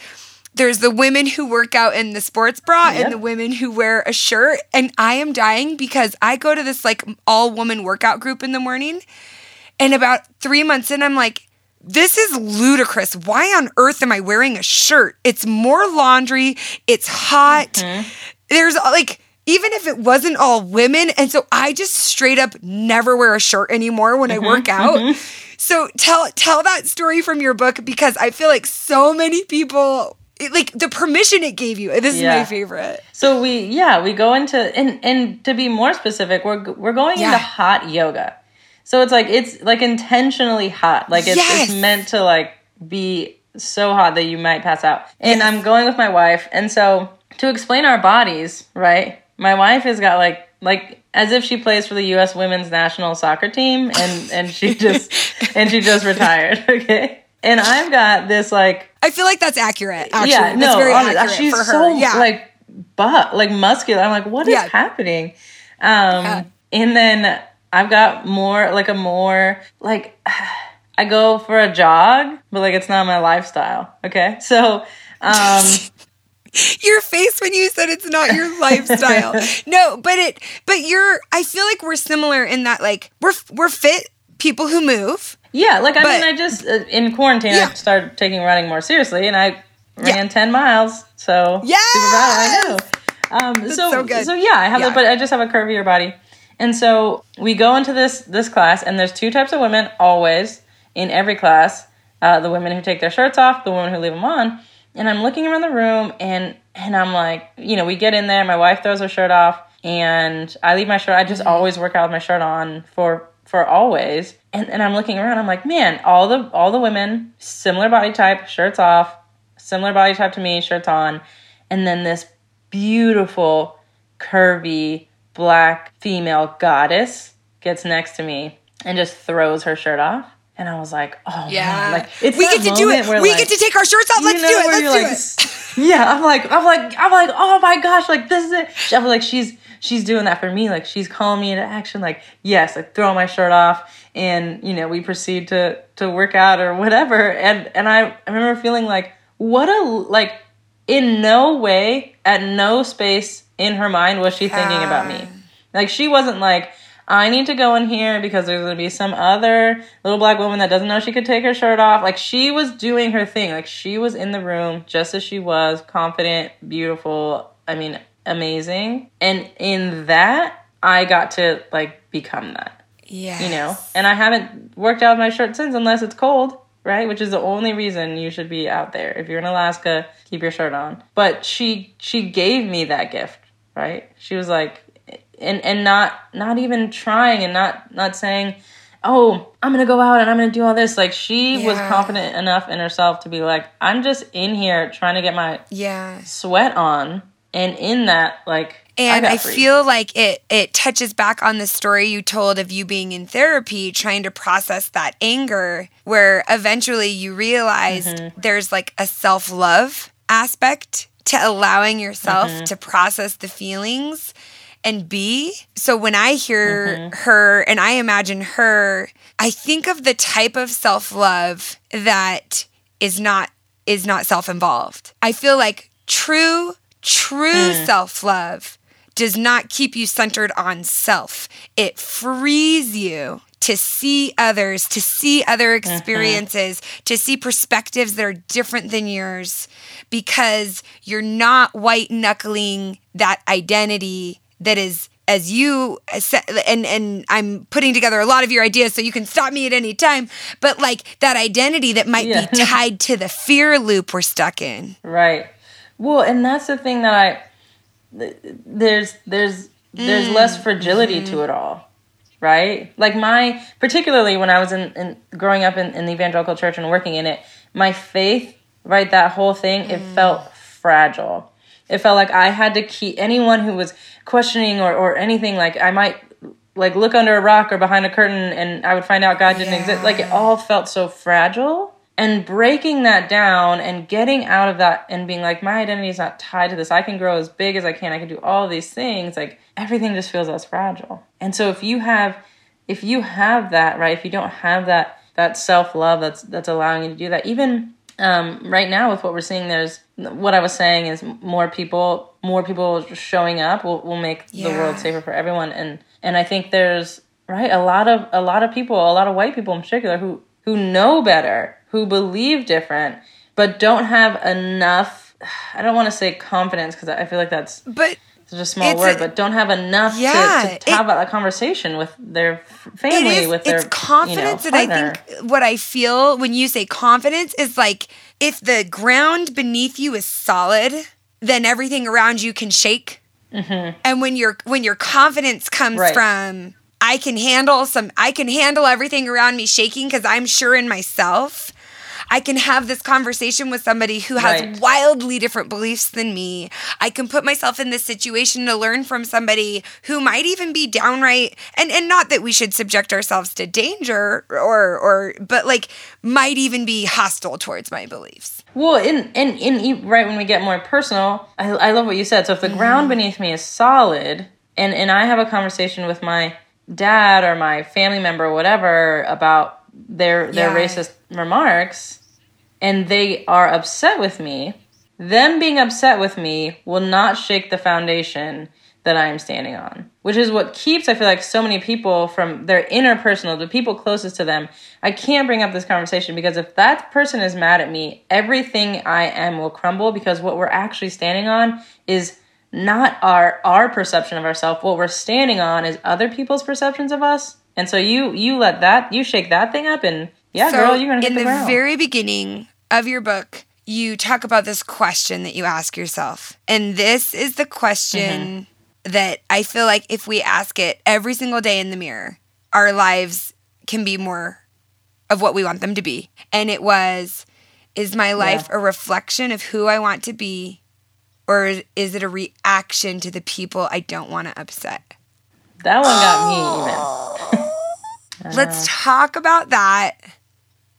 There's the women who work out in the sports bra and the women who wear a shirt. And I am dying because I go to this like all woman workout group in the morning. And about 3 months in, I'm like, this is ludicrous. Why on earth am I wearing a shirt? It's more laundry. It's hot. There's like, even if it wasn't all women. And so I just straight up never wear a shirt anymore when I work out. So tell that story from your book, because I feel like so many people, like the permission it gave you. This is my favorite. So we go into, and to be more specific, we're going into hot yoga. So it's like intentionally hot. Like it's meant to like be so hot that you might pass out. And I'm going with my wife. And so to explain our bodies, right? My wife has got like as if she plays for the U.S. women's national soccer team and she just retired. Okay. And I've got this like, I feel like that's accurate. Actually. Yeah. No, very accurate. She's for her. So like butt, like muscular. I'm like, what is happening? And then I've got more, I go for a jog, but like, it's not my lifestyle. Okay. So, your face when you said it's not your lifestyle. No, but I feel like we're similar in that, like we're fit people who move. Yeah. Like, in quarantine, I started taking running more seriously and I ran 10 miles. So super proud, I know. But I just have a curvier body. And so we go into this class, and there's two types of women always in every class, the women who take their shirts off, the women who leave them on. And I'm looking around the room, and I'm like, you know, we get in there, my wife throws her shirt off, and I leave my shirt. I just always work out with my shirt on for always. And I'm looking around, I'm like, man, all the women, similar body type, shirts off, similar body type to me, shirts on. And then this beautiful, curvy, black female goddess gets next to me and just throws her shirt off. And I was like, oh, yeah, man. Like, it's we get to do it. We get to take our shirts off. Let's do it. Yeah, I'm like, oh my gosh, like this is it. I'm like, she's doing that for me. Like she's calling me into action. Like, yes, I throw my shirt off, and we proceed to work out or whatever. And I remember feeling like, what a like, in no way, at no space in her mind was she thinking about me. Like she wasn't like, I need to go in here because there's going to be some other little black woman that doesn't know she could take her shirt off. Like, she was doing her thing. Like, she was in the room just as she was, confident, beautiful, I mean, amazing. And in that, I got to, like, become that. Yeah. And I haven't worked out with my shirt since unless it's cold, right? Which is the only reason you should be out there. If you're in Alaska, keep your shirt on. But she gave me that gift, right? She was like... And not even trying and not saying, oh, I'm going to go out and I'm going to do all this. Like, she was confident enough in herself to be like, I'm just in here trying to get my sweat on. And in that, like, and I feel like it touches back on the story you told of you being in therapy, trying to process that anger, where eventually you realize there's, like, a self-love aspect to allowing yourself to process the feelings. And B, so when I hear her and I imagine her, I think of the type of self-love that is not self-involved. I feel like true self-love does not keep you centered on self. It frees you to see others, to see other experiences, to see perspectives that are different than yours, because you're not white-knuckling that identity that is, as you said, and I'm putting together a lot of your ideas, so you can stop me at any time, but like that identity that might be tied to the fear loop we're stuck in. Right. Well, and that's the thing that there's less fragility to it all, right? Like particularly when I was in growing up in the evangelical church and working in it, my faith, right, that whole thing, it felt fragile. It felt like I had to keep anyone who was questioning or anything, like I might like look under a rock or behind a curtain and I would find out God didn't exist. Like it all felt so fragile, and breaking that down and getting out of that and being like, my identity is not tied to this. I can grow as big as I can do all these things. Like everything just feels less fragile. And so if you have that, right, if you don't have that self-love that's allowing you to do that, even right now with what we're seeing, there's what I was saying is more people showing up will make the world safer for everyone. And I think there's a lot of people, a lot of white people in particular, who know better, who believe different, but don't have enough. I don't want to say confidence because I feel like it's a small word, but don't have enough to have a conversation with their family, it's confidence, and I think what I feel when you say confidence is like, if the ground beneath you is solid, then everything around you can shake. Mm-hmm. And when your confidence comes from, I can handle everything around me shaking because I'm sure in myself. I can have this conversation with somebody who has wildly different beliefs than me. I can put myself in this situation to learn from somebody who might even be downright, and not that we should subject ourselves to danger or but like might even be hostile towards my beliefs. Well, in right when we get more personal, I love what you said. So if the ground beneath me is solid, and I have a conversation with my dad or my family member or whatever about their racist remarks, and they are upset with me, them being upset with me will not shake the foundation that I am standing on, which is what keeps, I feel like, so many people from their interpersonal, the people closest to them. I can't bring up this conversation because if that person is mad at me, everything I am will crumble, because what we're actually standing on is not our perception of ourselves. What we're standing on is other people's perceptions of us. And so you let that, you shake that thing up, and so girl, you're going to hit the ground. In the very beginning of your book, you talk about this question that you ask yourself. And this is the question that I feel like if we ask it every single day in the mirror, our lives can be more of what we want them to be. And it was, is my life a reflection of who I want to be, or is it a reaction to the people I don't want to upset? That one got me even. Let's talk about that.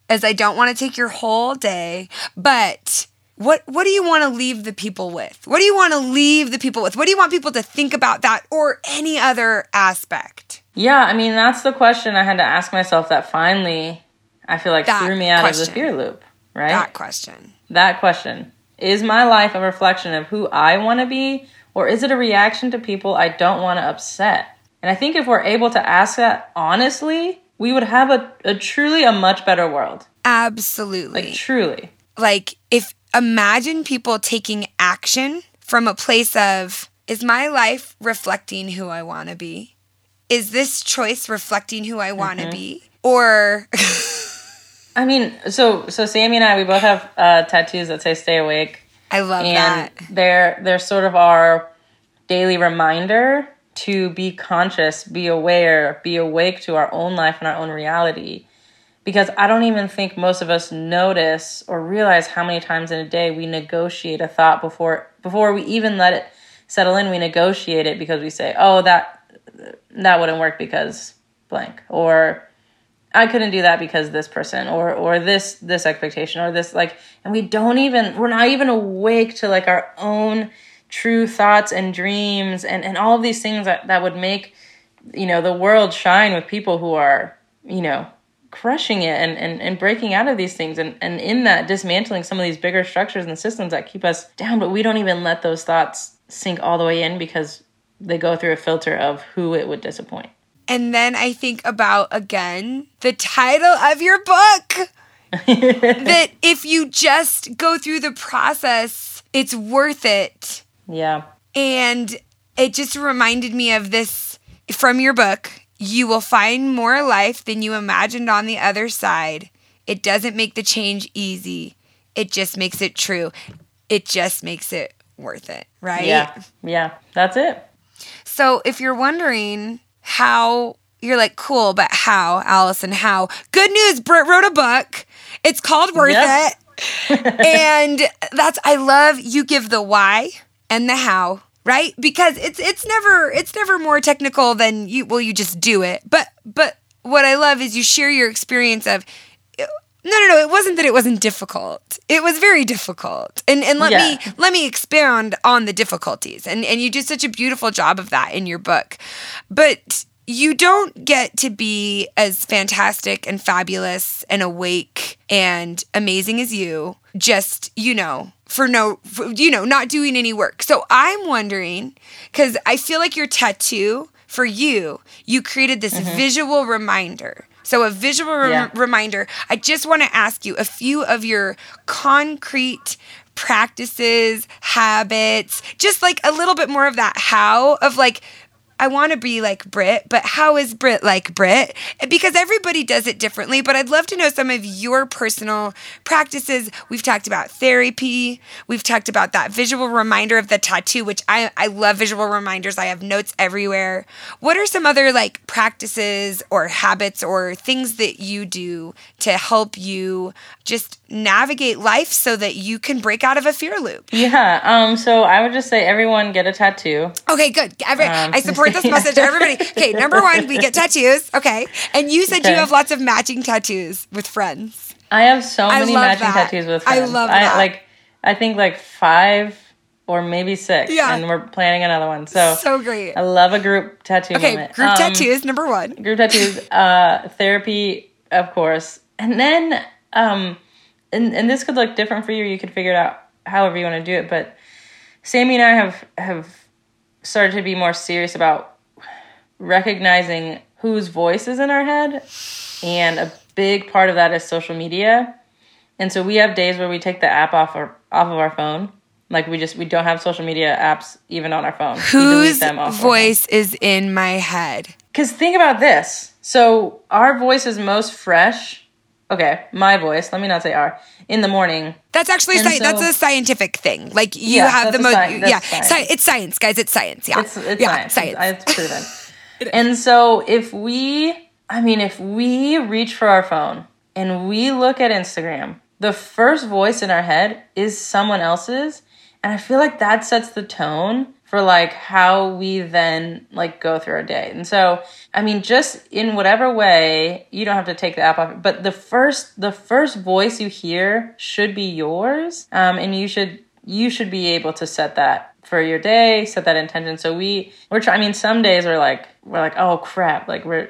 as I don't want to take your whole day, but what do you want to leave the people with? What do you want to leave the people with? What do you want people to think about that or any other aspect? Yeah, I mean, that's the question I had to ask myself that finally, I feel like, threw me out of the fear loop, right? That question. Is my life a reflection of who I want to be, or is it a reaction to people I don't want to upset? And I think if we're able to ask that honestly, we would have a truly much better world. Absolutely. Like, truly. Like, imagine people taking action from a place of, is my life reflecting who I want to be? Is this choice reflecting who I want to be? Or... I mean, so Sammy and I, we both have tattoos that say "Stay Awake." I love that. And they're sort of our daily reminder to be conscious, be aware, be awake to our own life and our own reality. Because I don't even think most of us notice or realize how many times in a day we negotiate a thought before we even let it settle in. We negotiate it because we say, "Oh, that wouldn't work because blank," or I couldn't do that because this person or this expectation or this, like, and we're not even awake to like our own true thoughts and dreams and all of these things that would make, you know, the world shine with people who are, you know, crushing it and breaking out of these things. And in that, dismantling some of these bigger structures and systems that keep us down, but we don't even let those thoughts sink all the way in because they go through a filter of who it would disappoint. And then I think about, again, the title of your book. That if you just go through the process, it's worth it. Yeah. And it just reminded me of this from your book. You will find more life than you imagined on the other side. It doesn't make the change easy. It just makes it true. It just makes it worth it, right? Yeah, that's it. So if you're wondering... how, you're like, cool, but how, Allison, how? Good news, Brit wrote a book. It's called Worth It. And I love you give the why and the how, right? Because it's never more technical than you just do it. But what I love is you share your experience of, no, it wasn't that it wasn't difficult. It was very difficult. And let me expound on the difficulties. And you do such a beautiful job of that in your book. But you don't get to be as fantastic and fabulous and awake and amazing as you just, you know, for not doing any work. So I'm wondering, because I feel like your tattoo, for you created this visual reminder. So a visual reminder, I just want to ask you a few of your concrete practices, habits, just like a little bit more of that how of like, I want to be like Brit, but how is Brit like Brit? Because everybody does it differently, but I'd love to know some of your personal practices. We've talked about therapy. We've talked about that visual reminder of the tattoo, which I love visual reminders. I have notes everywhere. What are some other like practices or habits or things that you do to help you just navigate life so that you can break out of a fear loop? Yeah. So I would just say everyone get a tattoo. Okay, good. I support this message, everybody. Okay, number one, we get tattoos. Okay. And you said you have lots of matching tattoos with friends. I have so many matching tattoos with friends. I love that. I think like 5 or maybe 6. Yeah. And we're planning another one. So great. I love a group tattoo moment. Group tattoos, number one. Group tattoos, therapy, of course. And then, and this could look different for you. You could figure it out however you want to do it. But Sammy and I have started to be more serious about recognizing whose voice is in our head. And a big part of that is social media. And so we have days where we take the app off of our phone. Like we don't have social media apps even on our phone. Whose voice is in my head? Because think about this. So our voice is most fresh. Okay, my voice. Let me not say our. In the morning. That's actually that's a scientific thing. Like you have the most. Science. It's science, guys. It's science. Yeah, it's science. It's proven. And so if we reach for our phone and we look at Instagram, the first voice in our head is someone else's, and I feel like that sets the tone for like how we then like go through our day. And so, I mean, just in whatever way, you don't have to take the app off, but the first voice you hear should be yours. And you should be able to set that for your day, set that intention. So we're trying, I mean, some days we're like, oh crap. Like we're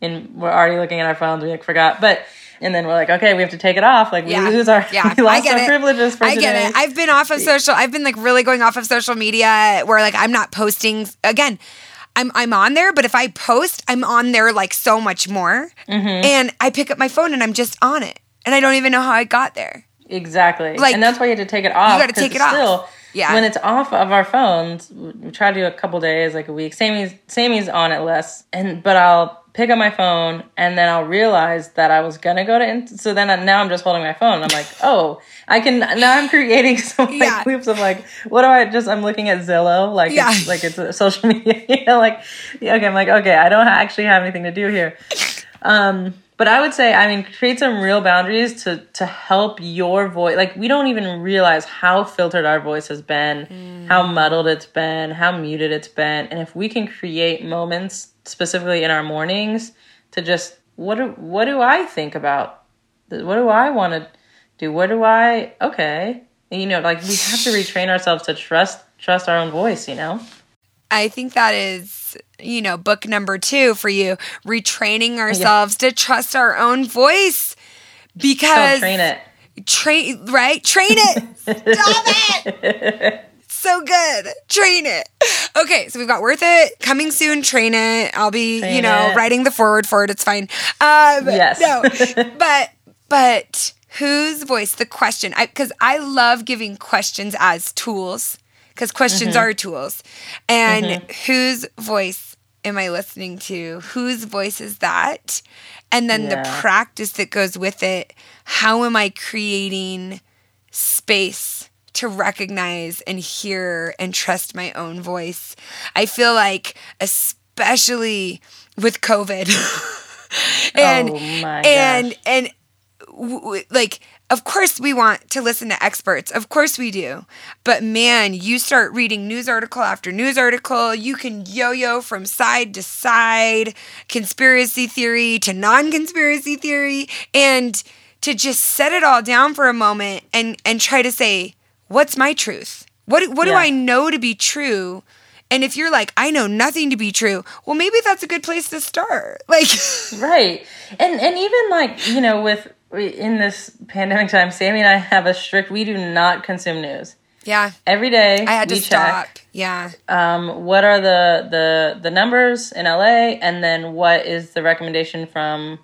already looking at our phones. We like forgot, but, and then we're like, okay, we have to take it off. Like we lose our, we lost our privileges for today. I get it. I've been off of social. I've been like really going off of social media where like I'm not posting again. I'm on there, but if I post, I'm on there like so much more. Mm-hmm. And I pick up my phone and I'm just on it. And I don't even know how I got there. Exactly. Like, and that's why you have to take it off. You got to take it off. Yeah. When it's off of our phones, we try to do a couple days, like a week. Sammy's on it less, but I'll pick up my phone and then I'll realize that I was gonna go to. So then now I'm just holding my phone. I'm like, oh, I can now. I'm creating some like loops of like, what do I just? I'm looking at Zillow, like it's a social media. You know, like okay, I'm like okay, I don't actually have anything to do here. But I would say, I mean, create some real boundaries to help your voice. Like, we don't even realize how filtered our voice has been, how muddled it's been, how muted it's been. And if we can create moments, specifically in our mornings, to just, what do I think about? What do I want to do? Okay. And, like, we have to retrain ourselves to trust our own voice, I think that is, book number 2 for you, retraining ourselves to trust our own voice because... Train it. Stop it. So good. Train it. Okay, so we've got Worth It, coming soon, Train It. I'll be, writing the forward for it. It's fine. Yes. No, but whose voice? The question. Because I love giving questions as tools. Because questions are tools. And whose voice am I listening to? Whose voice is that? And then the practice that goes with it. How am I creating space to recognize and hear and trust my own voice? I feel like, especially with COVID. and of course we want to listen to experts. Of course we do. But man, you start reading news article after news article. You can yo-yo from side to side, conspiracy theory to non-conspiracy theory. And to just set it all down for a moment and try to say, what's my truth? What do I know to be true? And if you're like, I know nothing to be true, well, maybe that's a good place to start. Like, right. And even like, with... in this pandemic time, Sammy and I have a strict, we do not consume news. Yeah. Every day I had to stop. Check, what are the numbers in LA? And then what is the recommendation from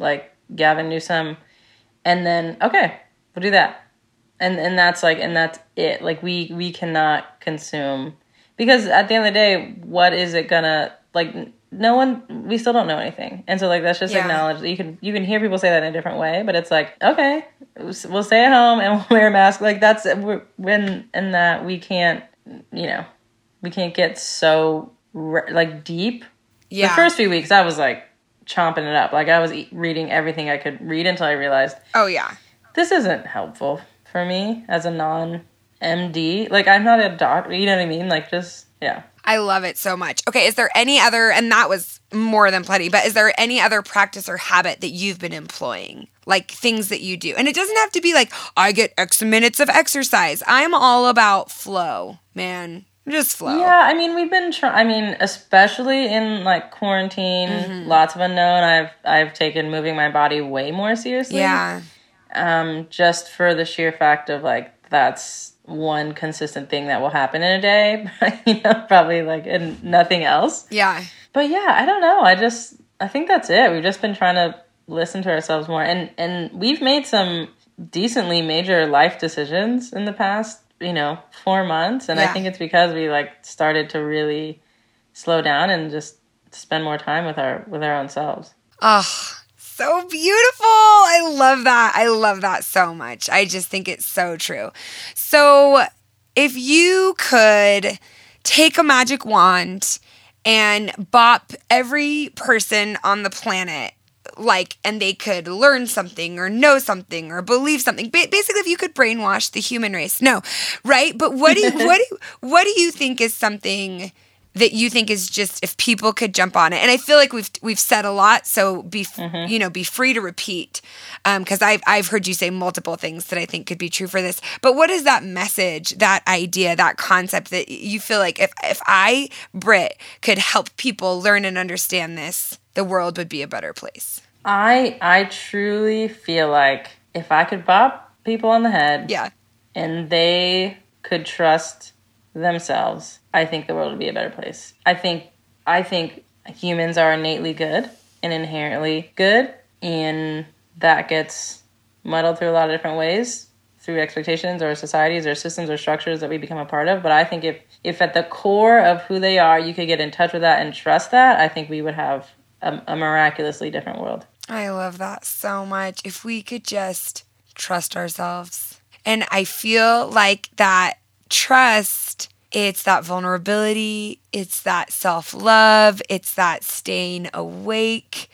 like Gavin Newsom? And then, okay, we'll do that. And that's like, and that's it. Like we cannot consume because at the end of the day, what is it gonna like? We still don't know anything. And so like, that's just acknowledged. You can hear people say that in a different way, but it's like, okay, we'll stay at home and we'll wear a mask. Like that's that we can't, we can't get so deep. Yeah. The first few weeks I was like chomping it up. Like I was reading everything I could read until I realized, oh yeah, this isn't helpful for me as a non-MD. Like I'm not a doctor, you know what I mean? Like just, yeah. I love it so much. Okay, is there any other, and that was more than plenty, but is there any other practice or habit that you've been employing? Like things that you do? And it doesn't have to be like, I get X minutes of exercise. I'm all about flow, man. Just flow. Yeah, I mean, we've been especially in like quarantine, lots of unknown, I've taken moving my body way more seriously. Yeah. Just for the sheer fact of like, that's one consistent thing that will happen in a day, probably like and nothing else. Yeah. But yeah, I don't know. I think that's it. We've just been trying to listen to ourselves more. And we've made some decently major life decisions in the past, 4 months. And I think it's because we like started to really slow down and just spend more time with our own selves. Oh, so beautiful. I love that. I love that so much. I just think it's so true. So if you could take a magic wand and bop every person on the planet like, and they could learn something or know something or believe something. Basically, if you could brainwash the human race, no, right? But what do you think is something that you think is just, if people could jump on it? And I feel like we've said a lot, so be free to repeat, because I've heard you say multiple things that I think could be true for this. But what is that message, that idea, that concept that you feel like if I, Brit, could help people learn and understand this, the world would be a better place? I truly feel like if I could bop people on the head, yeah, and they could trust themselves, I think the world would be a better place. I think humans are innately good and inherently good, and that gets muddled through a lot of different ways, through expectations or societies or systems or structures that we become a part of. But I think if at the core of who they are, you could get in touch with that and trust that, I think we would have a miraculously different world. I love that so much. If we could just trust ourselves. And I feel like that trust, it's that vulnerability, it's that self-love, it's that staying awake,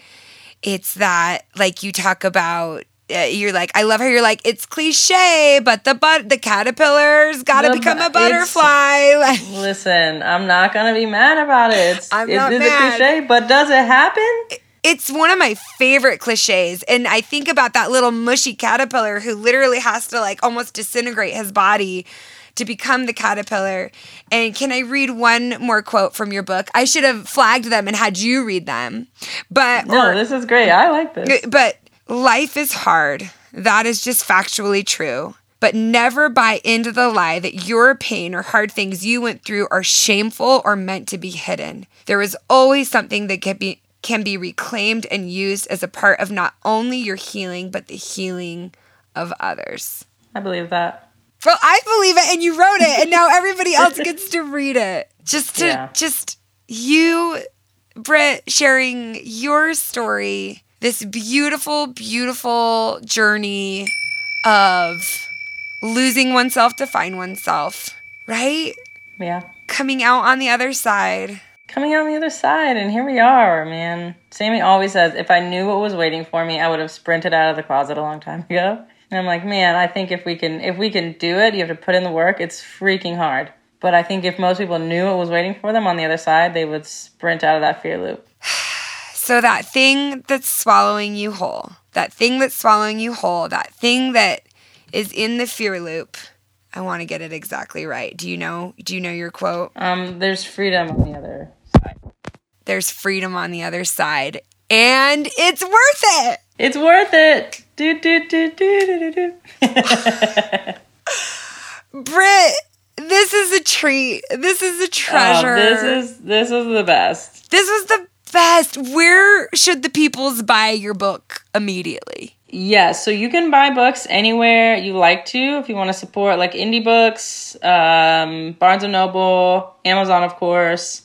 it's that, like you talk about, you're like, I love how you're like, it's cliche, but the caterpillar's gotta become a butterfly. Listen, I'm not gonna be mad about it. It's a cliche, but does it happen? It's one of my favorite cliches, and I think about that little mushy caterpillar who literally has to like almost disintegrate his body to become the caterpillar. And can I read one more quote from your book? I should have flagged them and had you read them. But this is great. I like this. But life is hard. That is just factually true. But never buy into the lie that your pain or hard things you went through are shameful or meant to be hidden. There is always something that can be reclaimed and used as a part of not only your healing, but the healing of others. I believe that. Well, I believe it, and you wrote it, and now everybody else gets to read it. Just you, Brit, sharing your story, this beautiful, beautiful journey of losing oneself to find oneself, right? Yeah. Coming out on the other side. Coming on the other side, and here we are, man. Sammy always says, if I knew what was waiting for me, I would have sprinted out of the closet a long time ago. And I'm like, man, I think if we can do it, you have to put in the work. It's freaking hard. But I think if most people knew what was waiting for them on the other side, they would sprint out of that fear loop. So that thing that's swallowing you whole, that thing that is in the fear loop, I want to get it exactly right. Do you know your quote? There's freedom on the other side. There's freedom on the other side. And it's worth it. It's worth it. Do, do, do, do, do, do. Brit, this is a treat. This is a treasure. This is the best. This was the best. Where should the peoples buy your book immediately? Yeah, so you can buy books anywhere you like to if you want to support, like, indie books, Barnes & Noble, Amazon, of course,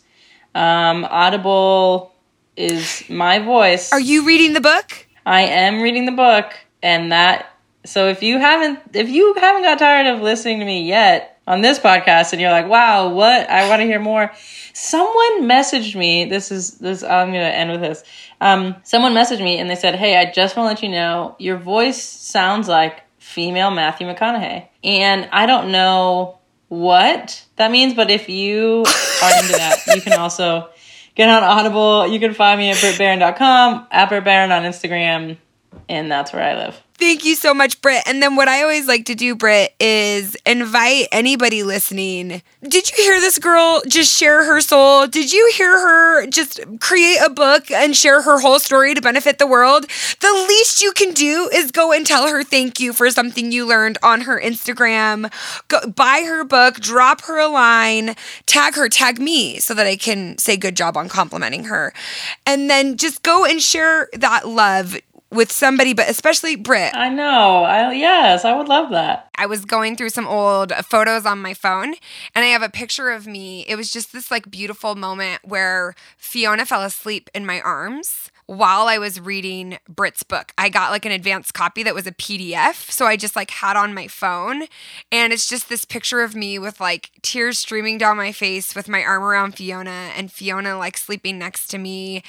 Audible is my voice. Are you reading the book? I am reading the book, and that, so if you haven't got tired of listening to me yet on this podcast and you're like, wow, what? I want to hear more. Someone messaged me. This is I'm going to end with this. Someone messaged me and they said, hey, I just want to let you know your voice sounds like female Matthew McConaughey. And I don't know what that means, but if you are into that, you can also get on Audible. You can find me at BritBarron.com, at BritBarron on Instagram, and that's where I live. Thank you so much, Brit. And then what I always like to do, Brit, is invite anybody listening. Did you hear this girl just share her soul? Did you hear her just create a book and share her whole story to benefit the world? The least you can do is go and tell her thank you for something you learned on her Instagram. Go buy her book, drop her a line, tag her, tag me so that I can say good job on complimenting her. And then just go and share that love with somebody, but especially Brit. I know. Yes, I would love that. I was going through some old photos on my phone, and I have a picture of me. It was just this like beautiful moment where Fiona fell asleep in my arms while I was reading Brit's book. I got like an advanced copy that was a PDF, so I just like had on my phone, and it's just this picture of me with like tears streaming down my face with my arm around Fiona and Fiona like sleeping next to me.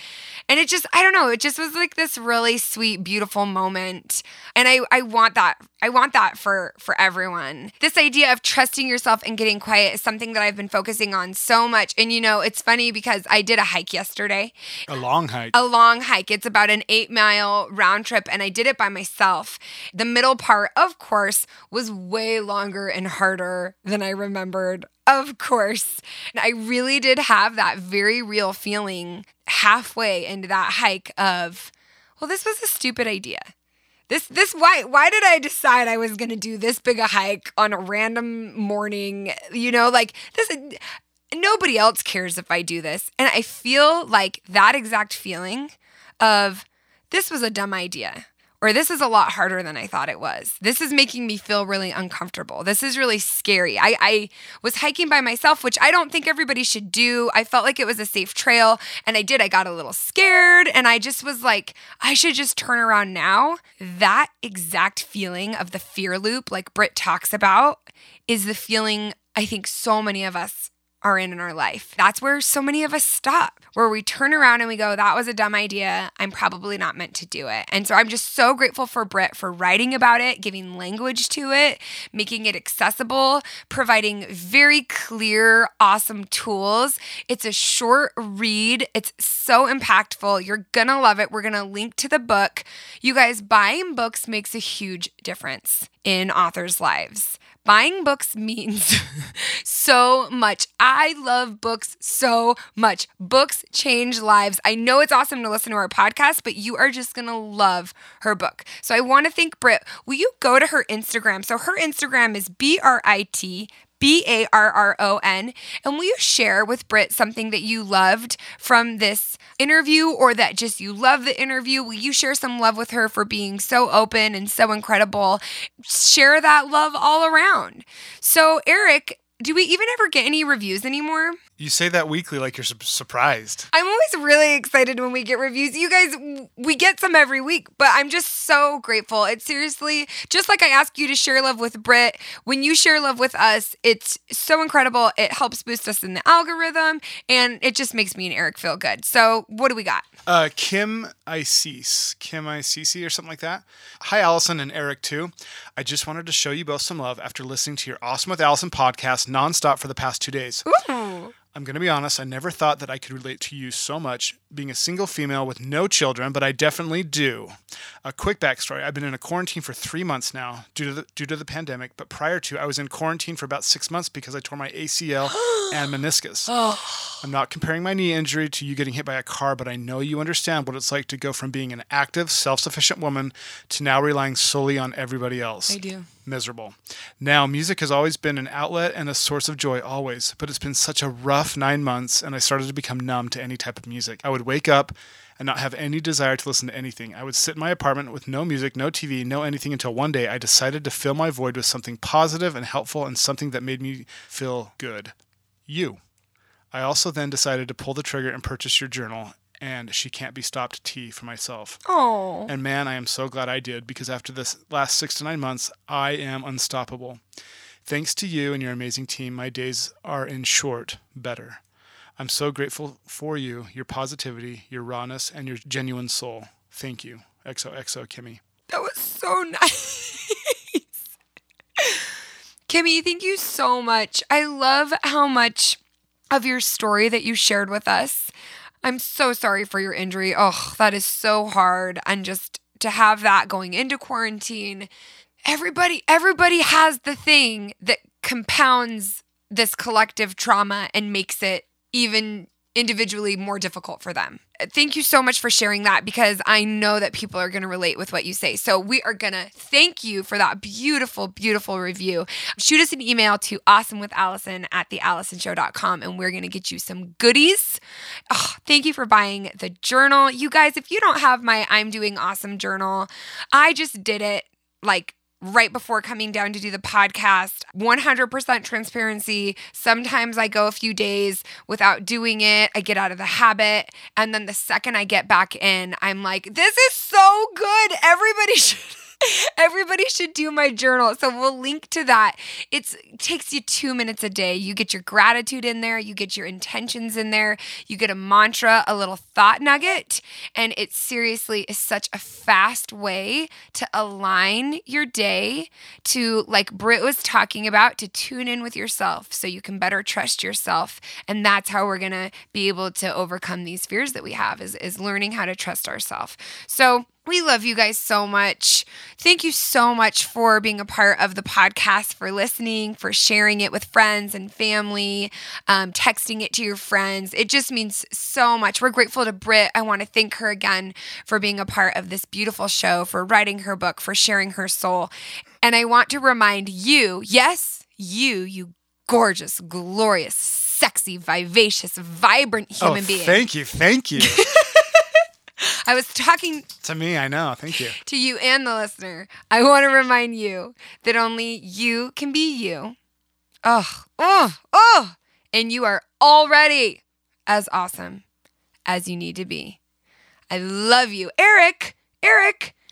And it just, I don't know, it just was like this really sweet, beautiful moment. And I want that. I want that for everyone. This idea of trusting yourself and getting quiet is something that I've been focusing on so much. And you know, it's funny because I did a hike yesterday. A long hike. It's about an 8-mile round trip, and I did it by myself. The middle part, of course, was way longer and harder than I remembered. Of course. And I really did have that very real feeling halfway into that hike of, well, this was a stupid idea. Why did I decide I was going to do this big a hike on a random morning? You know, like this, nobody else cares if I do this. And I feel like that exact feeling of this was a dumb idea, or this is a lot harder than I thought it was. This is making me feel really uncomfortable. This is really scary. I was hiking by myself, which I don't think everybody should do. I felt like it was a safe trail, and I did. I got a little scared, and I just was like, I should just turn around now. That exact feeling of the fear loop, like Brit talks about, is the feeling I think so many of us are in our life. That's where so many of us stop, where we turn around and we go, that was a dumb idea. I'm probably not meant to do it. And so I'm just so grateful for Brit for writing about it, giving language to it, making it accessible, providing very clear, awesome tools. It's a short read. It's so impactful. You're gonna love it. We're gonna link to the book. You guys, buying books makes a huge difference in authors' lives. Buying books means so much. I love books so much. Books change lives. I know it's awesome to listen to our podcast, but you are just going to love her book. So I want to thank Brit. Will you go to her Instagram? So her Instagram is BritBarron. And will you share with Brit something that you loved from this interview, or that just you love the interview? Will you share some love with her for being so open and so incredible? Share that love all around. So Eric, do we even ever get any reviews anymore? You say that weekly like you're surprised. I'm always really excited when we get reviews. You guys, we get some every week, but I'm just so grateful. It's seriously, just like I ask you to share love with Brit, when you share love with us, it's so incredible. It helps boost us in the algorithm, and it just makes me and Eric feel good. So what do we got? Kim Icece or something like that. Hi, Allison and Eric, too. I just wanted to show you both some love after listening to your Awesome with Allison podcast nonstop for the past 2 days. Ooh. I'm going to be honest, I never thought that I could relate to you so much, being a single female with no children, but I definitely do. A quick backstory. I've been in a quarantine for 3 months now due to the pandemic, but prior to, I was in quarantine for about 6 months because I tore my ACL and meniscus. Oh. I'm not comparing my knee injury to you getting hit by a car, but I know you understand what it's like to go from being an active, self-sufficient woman to now relying solely on everybody else. I do. Miserable. Now, music has always been an outlet and a source of joy always, but it's been such a rough 9 months, and I started to become numb to any type of music. I would wake up and not have any desire to listen to anything. I would sit in my apartment with no music, no TV, no anything until one day I decided to fill my void with something positive and helpful and something that made me feel good. You. I also then decided to pull the trigger and purchase your journal, and She Can't Be Stopped tea for myself. Oh. And man, I am so glad I did, because after this last 6 to 9 months, I am unstoppable. Thanks to you and your amazing team, my days are in short better. I'm so grateful for you, your positivity, your rawness, and your genuine soul. Thank you. XOXO, Kimmy. That was so nice. Kimmy, thank you so much. I love how much of your story that you shared with us. I'm so sorry for your injury. Oh, that is so hard. And just to have that going into quarantine, everybody has the thing that compounds this collective trauma and makes it even individually more difficult for them. Thank you so much for sharing that, because I know that people are going to relate with what you say. So we are going to thank you for that beautiful, beautiful review. Shoot us an email to awesomewithalison@theallisonshow.com, and we're going to get you some goodies. Oh, thank you for buying the journal. You guys, if you don't have my I'm Doing Awesome journal, I just did it like right before coming down to do the podcast, 100% transparency. Sometimes I go a few days without doing it. I get out of the habit. And then the second I get back in, I'm like, this is so good. Everybody should do my journal. So we'll link to that. It takes you 2 minutes a day. You get your gratitude in there. You get your intentions in there. You get a mantra, a little thought nugget. And it seriously is such a fast way to align your day to, like Brit was talking about, to tune in with yourself so you can better trust yourself. And that's how we're going to be able to overcome these fears that we have is learning how to trust ourselves. So we love you guys so much. Thank you so much for being a part of the podcast, for listening, for sharing it with friends and family, texting it to your friends. It just means so much. We're grateful to Brit. I want to thank her again for being a part of this beautiful show, for writing her book, for sharing her soul. And I want to remind you, yes, you gorgeous, glorious, sexy, vivacious, vibrant human being. Thank you. I was talking to me, I know. Thank you. To you and the listener. I want to remind you that only you can be you. Oh. And you are already as awesome as you need to be. I love you. Eric.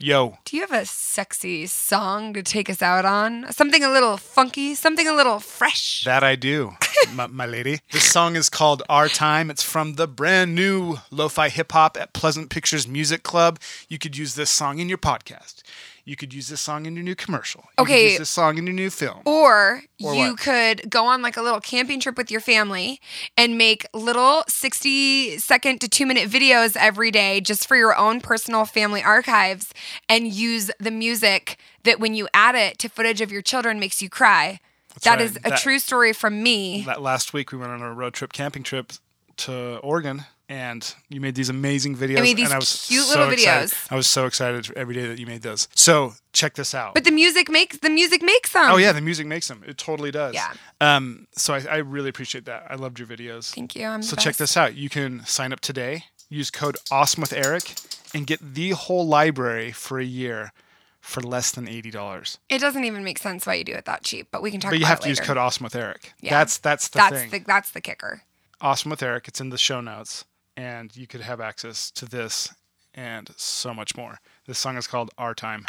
Yo. Do you have a sexy song to take us out on? Something a little funky, something a little fresh? That I do, my lady. This song is called Our Time. It's from the brand new lo-fi hip-hop at Pleasant Pictures Music Club. You could use this song in your podcast. You could use this song in your new commercial. You could use this song in your new film. Or you could go on like a little camping trip with your family and make little 60-second to 2-minute videos every day just for your own personal family archives and use the music that when you add it to footage of your children makes you cry. That's right. That is a true story from me. That last week we went on a road trip, camping trip to Oregon. And you made these amazing videos. I made these cute little videos. I was so excited every day that you made those. So check this out. But the music makes them. Oh yeah, the music makes them. It totally does. Yeah. So I really appreciate that. I loved your videos. Thank you. I'm the best. Check this out. You can sign up today. Use code AwesomeWithEric and get the whole library for a year for less than $80. It doesn't even make sense why you do it that cheap. But we can talk about it later. But you have to use code AwesomeWithEric. Yeah. That's the thing. That's the kicker. Awesome with Eric. It's in the show notes. And you could have access to this and so much more. This song is called Our Time.